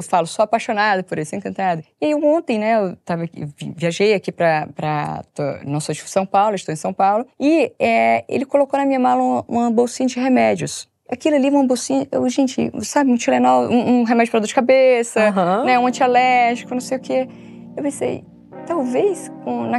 falo, sou apaixonada por isso, encantada. E aí, ontem, né, eu viajei aqui não sou de São Paulo, estou em São Paulo. E ele colocou na minha mala uma bolsinha de remédios. Aquilo ali, uma bolsinha... Gente, sabe, um Tilenol, um remédio para dor de cabeça, né, um antialérgico, não sei o quê. Eu pensei, talvez com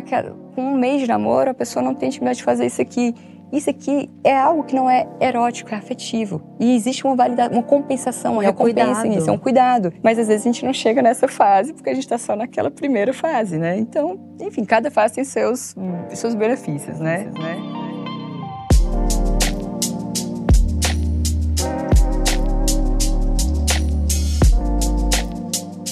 um mês de namoro, a pessoa não tenha intimidade de fazer isso aqui. Isso aqui é algo que não é erótico, é afetivo. E existe uma compensação, uma recompensa nisso, é um cuidado. Mas às vezes a gente não chega nessa fase porque a gente está só naquela primeira fase, né? Então, enfim, cada fase tem seus benefícios, né?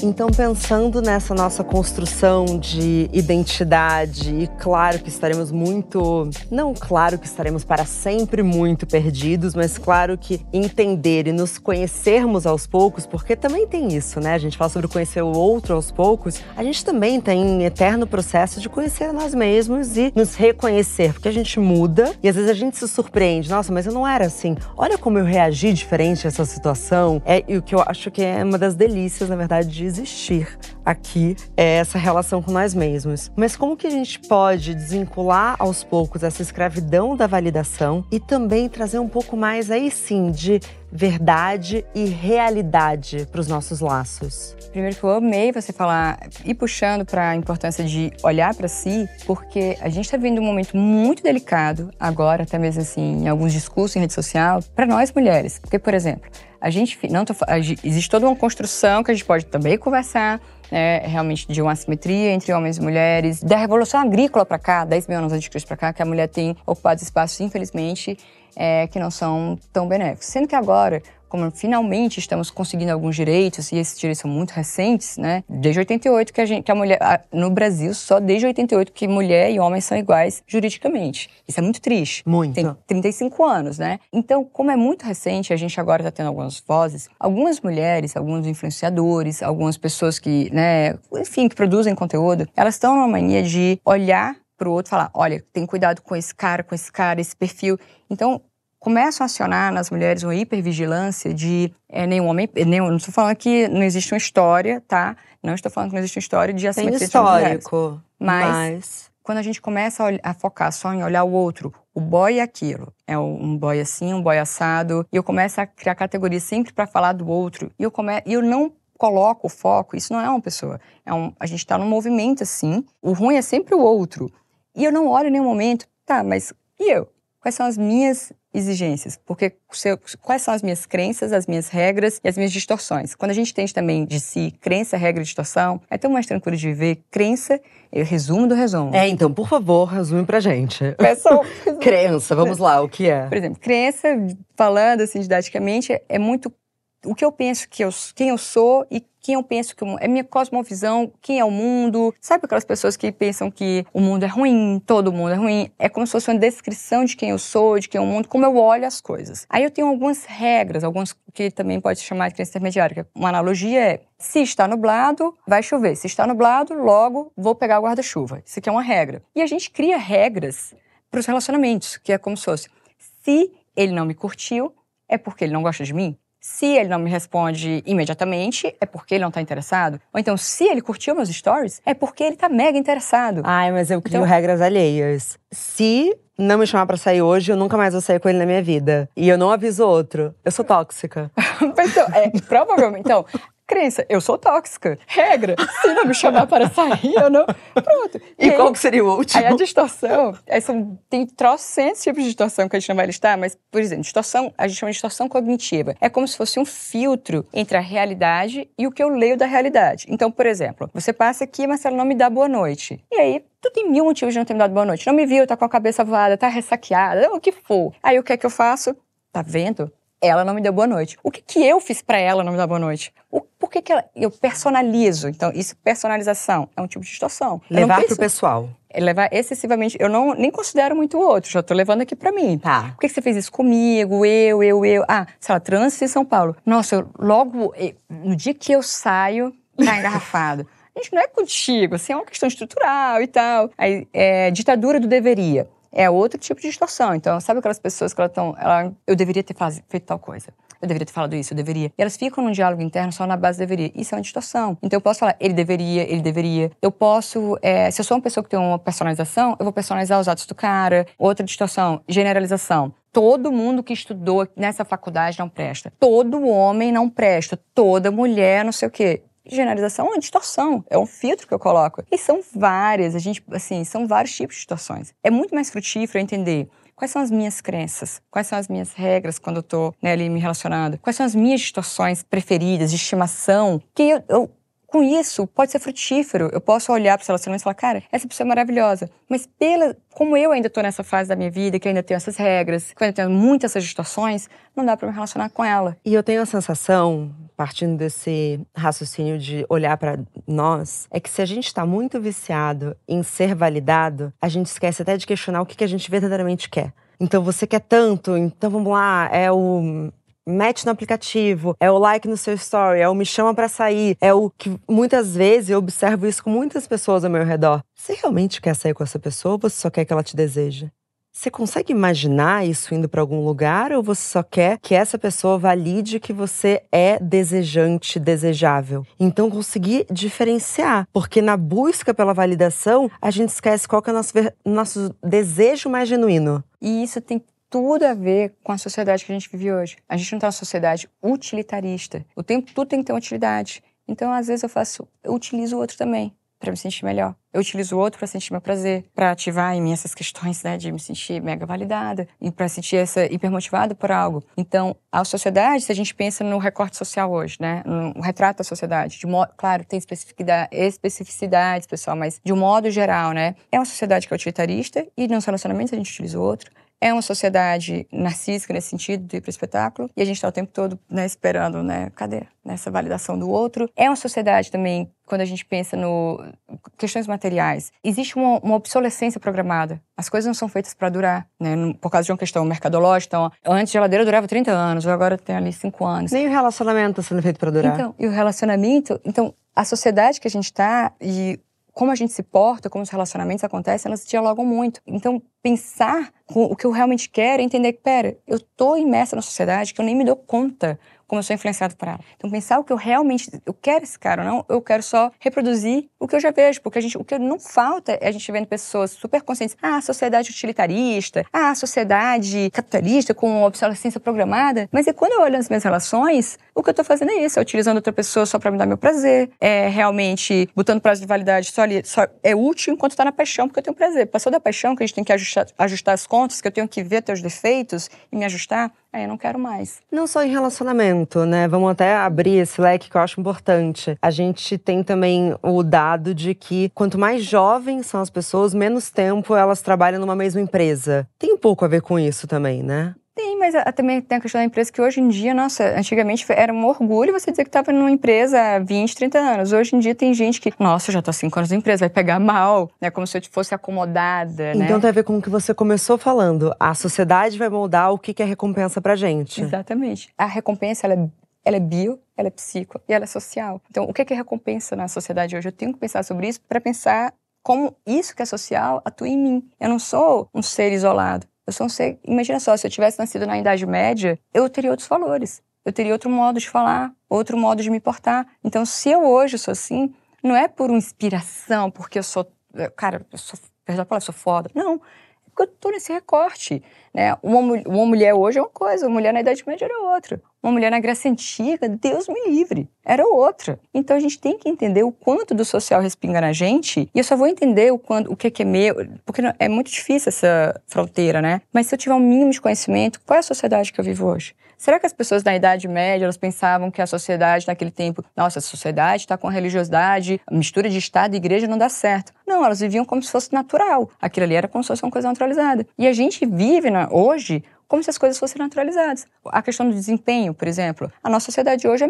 Então, pensando nessa nossa construção de identidade, e claro que estaremos muito... Não claro que estaremos para sempre muito perdidos, mas claro que entender e nos conhecermos aos poucos, porque também tem isso, né? A gente fala sobre conhecer o outro aos poucos, a gente também tem um eterno processo de conhecer a nós mesmos e nos reconhecer, porque a gente muda e às vezes a gente se surpreende. Nossa, mas eu não era assim. Olha como eu reagi diferente a essa situação. E o que eu acho que é uma das delícias, na verdade, de existir aqui é essa relação com nós mesmos. Mas como que a gente pode desvincular aos poucos essa escravidão da validação e também trazer um pouco mais aí sim de verdade e realidade para os nossos laços? Primeiro que eu amei você falar e puxando para a importância de olhar para si, porque a gente está vivendo um momento muito delicado agora, até mesmo assim, em alguns discursos em rede social, para nós mulheres. Porque, por exemplo, existe toda uma construção que a gente pode também conversar, né, realmente de uma assimetria entre homens e mulheres, da Revolução Agrícola para cá, 10 mil anos antes de Cristo para cá, que a mulher tem ocupado espaços, infelizmente, que não são tão benéficos. Sendo que agora, como finalmente estamos conseguindo alguns direitos, e esses direitos são muito recentes, né, desde 88 no Brasil, só desde 88 que mulher e homem são iguais juridicamente. Isso é muito triste. Muito. Tem 35 anos, né? Então, como é muito recente, a gente agora está tendo algumas vozes, algumas mulheres, alguns influenciadores, algumas pessoas que, né, enfim, que produzem conteúdo, elas estão numa mania de olhar pro outro e falar, olha, tem cuidado com esse cara, esse perfil. Então, começam a acionar nas mulheres uma hipervigilância de nenhum homem... não estou falando que não existe uma história, tá? Não estou falando que não existe uma história de assimetria de mulheres. Tem histórico, mas Quando a gente começa a focar só em olhar o outro, o boy é aquilo, é um boy assim, um boy assado, e eu começo a criar categorias sempre para falar do outro, e eu não coloco o foco, isso não é uma pessoa, a gente está num movimento assim, o ruim é sempre o outro, e eu não olho em nenhum momento, tá, mas e eu? Quais são as minhas exigências? Porque quais são as minhas crenças, as minhas regras e as minhas distorções? Quando a gente tem também de si crença, regra e distorção, é tão mais tranquilo de viver. Crença, resumo do resumo. É, então, por favor, resume pra gente. Crença, vamos lá, o que é? Por exemplo, crença, falando assim didaticamente, é muito o que eu penso, quem eu sou e quem eu penso que é minha cosmovisão, quem é o mundo. Sabe aquelas pessoas que pensam que o mundo é ruim, todo mundo é ruim? É como se fosse uma descrição de quem eu sou, de quem é o mundo, como eu olho as coisas. Aí eu tenho algumas regras, alguns que também pode se chamar de crença intermediária. Uma analogia é, se está nublado, vai chover. Se está nublado, logo vou pegar o guarda-chuva. Isso aqui é uma regra. E a gente cria regras para os relacionamentos, que é como se fosse, se ele não me curtiu, é porque ele não gosta de mim. Se ele não me responde imediatamente, é porque ele não tá interessado. Ou então, se ele curtiu meus stories, é porque ele tá mega interessado. Ai, mas eu crio regras alheias. Se não me chamar pra sair hoje, eu nunca mais vou sair com ele na minha vida. E eu não aviso outro. Eu sou tóxica. Então, provavelmente. Então, crença, eu sou tóxica. Regra, se não me chamar para sair, eu não... Pronto. E qual que seria o último? Aí a distorção, tem trocentos tipos de distorção que a gente não vai listar, mas, por exemplo, distorção, a gente chama de distorção cognitiva. É como se fosse um filtro entre a realidade e o que eu leio da realidade. Então, por exemplo, você passa aqui, Marcela não me dá boa noite. E aí, tu tem mil motivos de não ter me dado boa noite. Não me viu, tá com a cabeça voada, tá ressaqueada, o que for. Aí, o que é que eu faço? Tá vendo? Ela não me deu boa noite. O que eu fiz pra ela não me dar boa noite? Por que ela... Eu personalizo. Então, isso, personalização, é um tipo de distorção. Levar pro pessoal. Levar excessivamente... Eu não nem considero muito o outro. Já tô levando aqui pra mim. Tá. Por que você fez isso comigo? Eu. Ah, sei lá, trânsito em São Paulo. Nossa, no dia que eu saio, tá engarrafado. A gente não é contigo. Assim, é uma questão estrutural e tal. Aí, ditadura do deveria. É outro tipo de distorção. Então, sabe aquelas pessoas que elas estão... eu deveria ter feito tal coisa. Eu deveria ter falado isso, eu deveria. E elas ficam num diálogo interno só na base do deveria. Isso é uma distorção. Então, eu posso falar, ele deveria. Eu posso... se eu sou uma pessoa que tem uma personalização, eu vou personalizar os atos do cara. Outra distorção, generalização. Todo mundo que estudou nessa faculdade não presta. Todo homem não presta. Toda mulher não sei o quê. Generalização é uma distorção, é um filtro que eu coloco. E são várias, são vários tipos de distorções. É muito mais frutífero entender quais são as minhas crenças, quais são as minhas regras quando eu tô ali me relacionando, quais são as minhas distorções preferidas, de estimação, que eu com isso, pode ser frutífero. Eu posso olhar para os relacionamentos e falar, cara, essa pessoa é maravilhosa. Mas como eu ainda estou nessa fase da minha vida, que eu ainda tenho essas regras, que eu ainda tenho muitas essas distorções, não dá para me relacionar com ela. E eu tenho a sensação, partindo desse raciocínio de olhar para nós, é que se a gente está muito viciado em ser validado, a gente esquece até de questionar o que a gente verdadeiramente quer. Então você quer tanto, então vamos lá, é o... match no aplicativo, é o like no seu story, é o me chama pra sair, é o que muitas vezes eu observo isso com muitas pessoas ao meu redor. Você realmente quer sair com essa pessoa ou você só quer que ela te deseje? Você consegue imaginar isso indo pra algum lugar ou você só quer que essa pessoa valide que você é desejante, desejável? Então conseguir diferenciar, porque na busca pela validação a gente esquece qual que é o nosso desejo mais genuíno. E isso tem tudo a ver com a sociedade que a gente vive hoje. A gente não está numa sociedade utilitarista. O tempo tudo tem que ter uma utilidade. Então, às vezes, eu utilizo o outro também para me sentir melhor. Eu utilizo o outro para sentir meu prazer, para ativar em mim essas questões, né, de me sentir mega validada e para sentir essa hipermotivada por algo. Então, a sociedade, se a gente pensa no recorte social hoje, né, no retrato da sociedade, claro, tem especificidades, pessoal, mas de um modo geral, né, é uma sociedade que é utilitarista e nos relacionamentos a gente utiliza o outro. É uma sociedade narcísica nesse sentido, de ir para o espetáculo, e a gente está o tempo todo, né, esperando, né, cadê? Nessa validação do outro. É uma sociedade também, quando a gente pensa no questões materiais, existe uma obsolescência programada. As coisas não são feitas para durar, né, por causa de uma questão mercadológica. Então, antes a geladeira durava 30 anos, agora tem ali 5 anos. Nem o relacionamento está sendo feito para durar. Então, e o relacionamento... Então, a sociedade que a gente está e como a gente se porta, como os relacionamentos acontecem, elas dialogam muito. Então, pensar o que eu realmente quero é entender que, eu tô imersa na sociedade, que eu nem me dou conta como eu sou influenciado por ela. Então, pensar o que eu realmente... Eu quero esse cara ou não, eu quero só reproduzir o que eu já vejo. Porque o que não falta é a gente vendo pessoas super conscientes. Ah, sociedade utilitarista. Ah, sociedade capitalista com obsolescência programada. Mas e quando eu olho as minhas relações, o que eu tô fazendo é isso. É utilizando outra pessoa só pra me dar meu prazer. É realmente botando prazo de validade só ali. Só é útil enquanto tá na paixão, porque eu tenho prazer. Passou da paixão, que a gente tem que ajustar as contas, que eu tenho que ver teus defeitos e me ajustar. Aí eu não quero mais. Não só em relacionamento, né? Vamos até abrir esse leque que eu acho importante. A gente tem também o dado de que quanto mais jovens são as pessoas, menos tempo elas trabalham numa mesma empresa. Tem um pouco a ver com isso também, né? Tem, mas também tem a questão da empresa que hoje em dia, nossa, antigamente era um orgulho você dizer que estava numa empresa há 20, 30 anos. Hoje em dia tem gente que, nossa, eu já tô há 5 anos na empresa, vai pegar mal, né? Como se eu fosse acomodada, né? Então tem a ver com o que você começou falando. A sociedade vai moldar o que é recompensa pra gente. Exatamente. A recompensa, ela é bio, ela é psico e ela é social. Então, o que é recompensa na sociedade hoje? Eu tenho que pensar sobre isso para pensar como isso que é social atua em mim. Eu não sou um ser isolado. Eu sou um ser... Imagina só, se eu tivesse nascido na Idade Média, eu teria outros valores. Eu teria outro modo de falar, outro modo de me portar. Então, se eu hoje sou assim, não é por uma inspiração, porque eu sou... Cara, eu sou... Perdão a palavra, eu sou foda. Não. É porque eu tô nesse recorte, né? Uma mulher hoje é uma coisa, uma mulher na Idade Média era outra. Uma mulher na Grécia Antiga, Deus me livre, era outra. Então a gente tem que entender o quanto do social respinga na gente, e eu só vou entender o que é meu, porque é muito difícil essa fronteira, né? Mas se eu tiver um mínimo de conhecimento, qual é a sociedade que eu vivo hoje? Será que as pessoas na Idade Média, elas pensavam que a sociedade naquele tempo, nossa, a sociedade está com a religiosidade, a mistura de Estado e igreja não dá certo. Não, elas viviam como se fosse natural. Aquilo ali era como se fosse uma coisa naturalizada. E a gente vive hoje... como se as coisas fossem naturalizadas. A questão do desempenho, por exemplo. A nossa sociedade hoje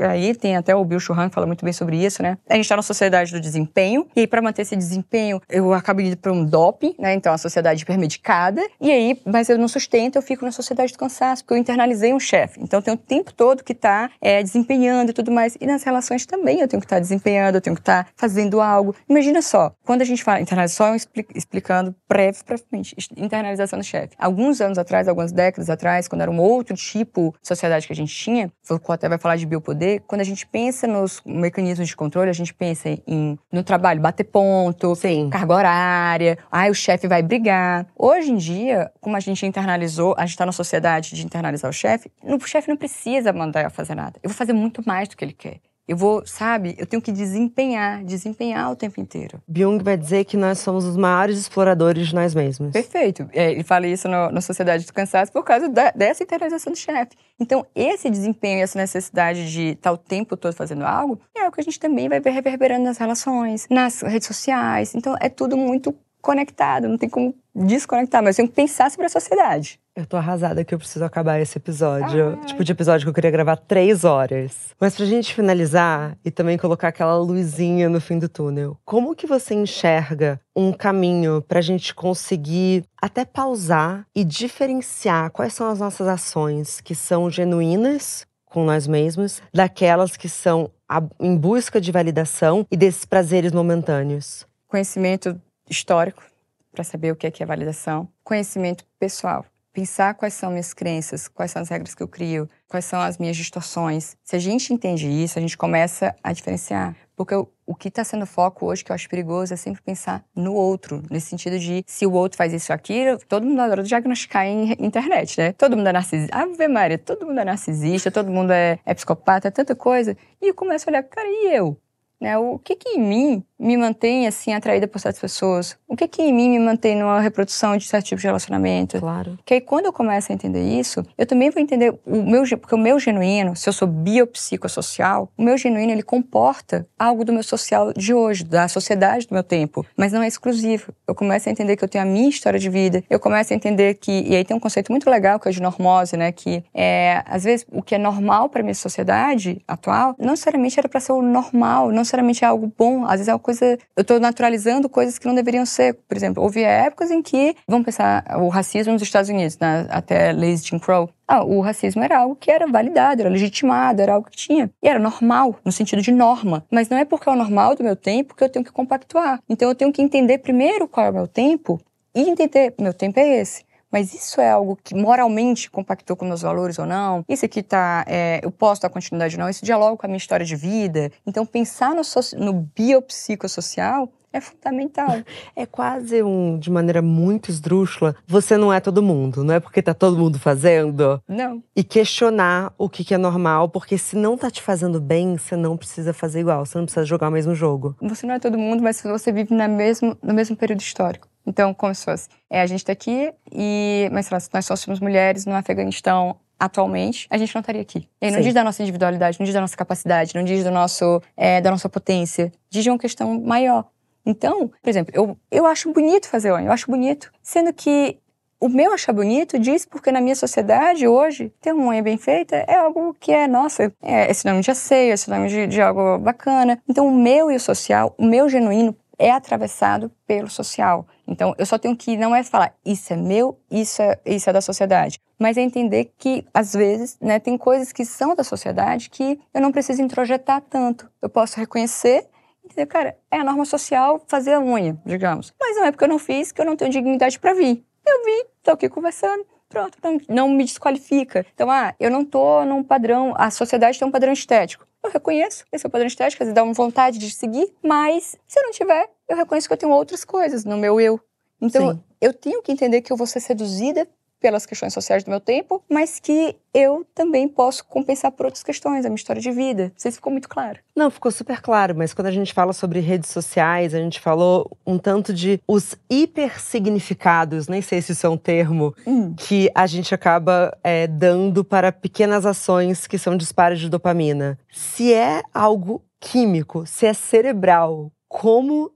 aí tem até o Bill Churran que fala muito bem sobre isso, né? A gente está na sociedade do desempenho, e aí para manter esse desempenho, eu acabo indo para um doping, né? Então, a sociedade hipermedicada, e aí, mas eu não sustento, eu fico na sociedade do cansaço, porque eu internalizei um chefe. Então, eu tenho o tempo todo que tá desempenhando e tudo mais. E nas relações também, eu tenho que estar desempenhando, eu tenho que estar fazendo algo. Imagina só, quando a gente fala internalização, só explicando brevemente, internalização do chefe. Alguns anos atrás, algumas décadas atrás, quando era um outro tipo de sociedade que a gente tinha, Foucault até vai falar de biopoder, quando a gente pensa nos mecanismos de controle, a gente pensa no trabalho, bater ponto, sim, carga horária, o chefe vai brigar. Hoje em dia, como a gente internalizou, a gente tá na sociedade de internalizar o chefe, o chefe não precisa mandar eu fazer nada. Eu vou fazer muito mais do que ele quer. Eu vou, sabe, eu tenho que desempenhar o tempo inteiro. Byung vai dizer que nós somos os maiores exploradores de nós mesmos. Perfeito. Ele fala isso na Sociedade do Cansado por causa dessa internalização do chefe. Então, esse desempenho e essa necessidade de estar o tempo todo fazendo algo é o que a gente também vai ver reverberando nas relações, nas redes sociais. Então, é tudo muito conectado, não tem como desconectar, mas eu tenho que pensar sobre a sociedade. Eu tô arrasada que eu preciso acabar esse episódio. Ai. Tipo de episódio que eu queria gravar 3 horas. Mas pra gente finalizar e também colocar aquela luzinha no fim do túnel, como que você enxerga um caminho pra gente conseguir até pausar e diferenciar quais são as nossas ações que são genuínas com nós mesmos, daquelas que são em busca de validação e desses prazeres momentâneos? Conhecimento histórico, para saber o que é validação. Conhecimento pessoal. Pensar quais são minhas crenças, quais são as regras que eu crio, quais são as minhas distorções. Se a gente entende isso, a gente começa a diferenciar. Porque o que está sendo foco hoje, que eu acho perigoso, é sempre pensar no outro. Nesse sentido de, se o outro faz isso ou aquilo, todo mundo adora diagnosticar em internet, né? Todo mundo é narcisista. Ave Maria, todo mundo é narcisista, todo mundo é psicopata, é tanta coisa. E eu começo a olhar, cara, e eu? Né? O que em mim me mantém assim atraída por certas pessoas? O que em mim me mantém numa reprodução de certo tipo de relacionamento? Claro. Porque aí quando eu começo a entender isso, eu também vou entender porque o meu genuíno, se eu sou biopsicossocial, o meu genuíno ele comporta algo do meu social de hoje, da sociedade do meu tempo, mas não é exclusivo. Eu começo a entender que eu tenho a minha história de vida, eu começo a entender que, e aí tem um conceito muito legal que é de normose, né, que às vezes o que é normal para minha sociedade atual, não necessariamente era para ser o normal, não necessariamente é algo bom, às vezes é uma coisa... Eu estou naturalizando coisas que não deveriam ser. Por exemplo, houve épocas em que... Vamos pensar o racismo nos Estados Unidos, né? Até leis de Jim Crow. O racismo era algo que era validado, era legitimado, era algo que tinha. E era normal, no sentido de norma. Mas não é porque é o normal do meu tempo que eu tenho que compactuar. Então eu tenho que entender primeiro qual é o meu tempo e entender, meu tempo é esse. mas isso é algo que moralmente compactou com meus valores ou não? Isso aqui tá, eu posso dar continuidade ou não? Isso dialoga com a minha história de vida? Então, pensar no biopsicossocial é fundamental. É quase de maneira muito esdrúxula, você não é todo mundo, não é porque tá todo mundo fazendo? Não. E questionar o que é normal, porque se não tá te fazendo bem, você não precisa fazer igual, você não precisa jogar o mesmo jogo. Você não é todo mundo, mas você vive no mesmo período histórico. Então, como se fosse, a gente tá aqui, mas sei lá, se nós só somos mulheres no Afeganistão atualmente, a gente não estaria aqui. E aí não diz da nossa individualidade, não diz da nossa capacidade, não diz do da nossa potência, diz de uma questão maior. Então, por exemplo, eu acho bonito fazer unha, eu acho bonito. Sendo que o meu achar bonito diz porque na minha sociedade hoje, ter uma unha bem feita é algo que é sinônimo de asseio, é sinônimo de algo bacana. Então o meu e o social, o meu genuíno é atravessado pelo social. Então eu só tenho que, não é falar isso é meu, isso é da sociedade. Mas é entender que, às vezes, né, tem coisas que são da sociedade que eu não preciso introjetar tanto. Eu posso reconhecer, entendeu? Cara, é a norma social fazer a unha, digamos. Mas não é porque eu não fiz que eu não tenho dignidade pra vir. Eu vim, tô aqui conversando, pronto, não me desqualifica. Então, eu não tô num padrão, a sociedade tem um padrão estético. Eu reconheço esse é o padrão estético, às vezes dá uma vontade de seguir, mas se eu não tiver, eu reconheço que eu tenho outras coisas no meu eu. Então, eu tenho que entender que eu vou ser seduzida pelas questões sociais do meu tempo, mas que eu também posso compensar por outras questões, a minha história de vida. Não sei se ficou muito claro. Não, ficou super claro, mas quando a gente fala sobre redes sociais, a gente falou um tanto de os hipersignificados, nem sei se isso é um termo, que a gente acaba dando para pequenas ações que são disparos de dopamina. Se é algo químico, se é cerebral, como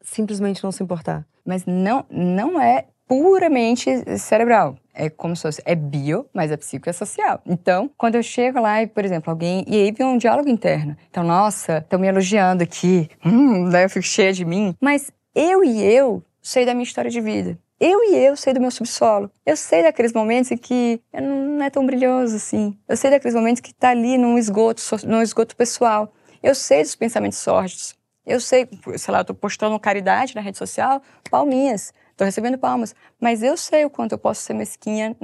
simplesmente não se importar? Mas não é puramente cerebral. É como se fosse, é bio, mas é psico e é social. Então, quando eu chego lá e, por exemplo, alguém... E aí vem um diálogo interno. Então, nossa, estão me elogiando aqui. Daí eu fico cheia de mim. Mas eu sei da minha história de vida. Eu sei do meu subsolo. Eu sei daqueles momentos em que não é tão brilhoso assim. Eu sei daqueles momentos que tá ali num esgoto pessoal. Eu sei dos pensamentos sórdidos. Eu sei, sei lá, eu tô postando caridade na rede social, palminhas. Estou recebendo palmas, mas eu sei o quanto eu posso ser mesquinha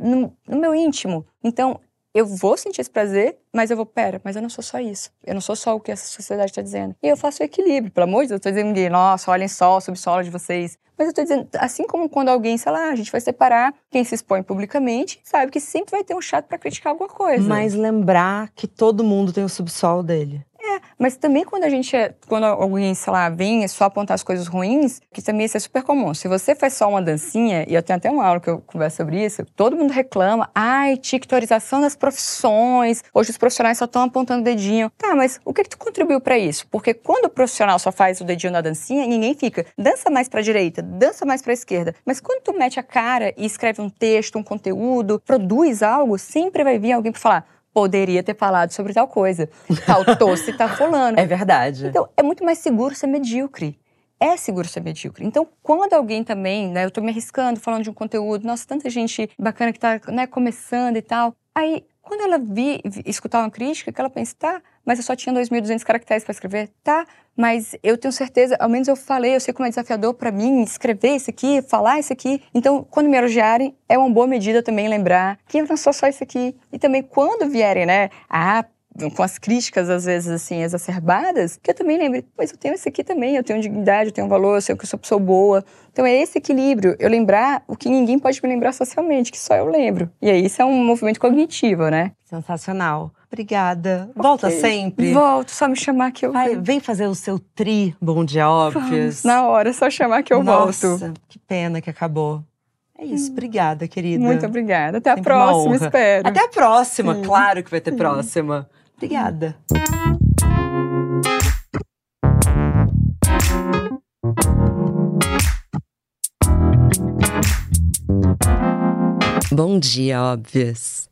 no meu íntimo. Então, eu vou sentir esse prazer, mas mas eu não sou só isso. Eu não sou só o que essa sociedade está dizendo. E eu faço o equilíbrio, pelo amor de Deus. Eu estou dizendo, nossa, olhem só o subsolo de vocês. Mas eu estou dizendo, assim como quando alguém, sei lá, a gente vai separar, quem se expõe publicamente, sabe que sempre vai ter um chato para criticar alguma coisa. Mas lembrar que todo mundo tem o subsolo dele. Mas também quando alguém, sei lá, vem só apontar as coisas ruins, que também isso é super comum. Se você faz só uma dancinha, e eu tenho até uma aula que eu converso sobre isso, todo mundo reclama, tiktorização das profissões, hoje os profissionais só estão apontando o dedinho. Tá, mas o que tu contribuiu pra isso? Porque quando o profissional só faz o dedinho na dancinha, ninguém fica, dança mais pra direita, dança mais pra esquerda. Mas quando tu mete a cara e escreve um texto, um conteúdo, produz algo, sempre vai vir alguém pra falar, poderia ter falado sobre tal coisa. Faltou-se, tá fulano. É verdade. Então, é muito mais seguro ser medíocre. É seguro ser medíocre. Então, quando alguém também, né, eu tô me arriscando, falando de um conteúdo, nossa, tanta gente bacana que tá, né, começando e tal. Aí, quando ela escutar uma crítica, que ela pensa, tá, mas eu só tinha 2.200 caracteres pra escrever, tá, mas eu tenho certeza, ao menos eu falei, eu sei como é desafiador pra mim escrever isso aqui, falar isso aqui. Então, quando me elogiarem, é uma boa medida também lembrar que eu não sou só isso aqui. E também quando vierem, né, com as críticas, às vezes, assim, exacerbadas, que eu também lembrei, pois eu tenho esse aqui também, eu tenho dignidade, eu tenho valor, eu sei que eu sou pessoa boa. Então é esse equilíbrio, eu lembrar o que ninguém pode me lembrar socialmente, que só eu lembro. E aí isso é um movimento cognitivo, né? Sensacional. Obrigada. Okay. Volta sempre. Volto, só me chamar que eu volto. Vem fazer o seu Bom Dia, Obvious. Na hora, só chamar que eu volto. Nossa, que pena que acabou. É isso, obrigada, querida. Muito obrigada. Até a próxima, espero. Até a próxima, claro que vai ter próxima. Obrigada. Bom Dia, Obvious.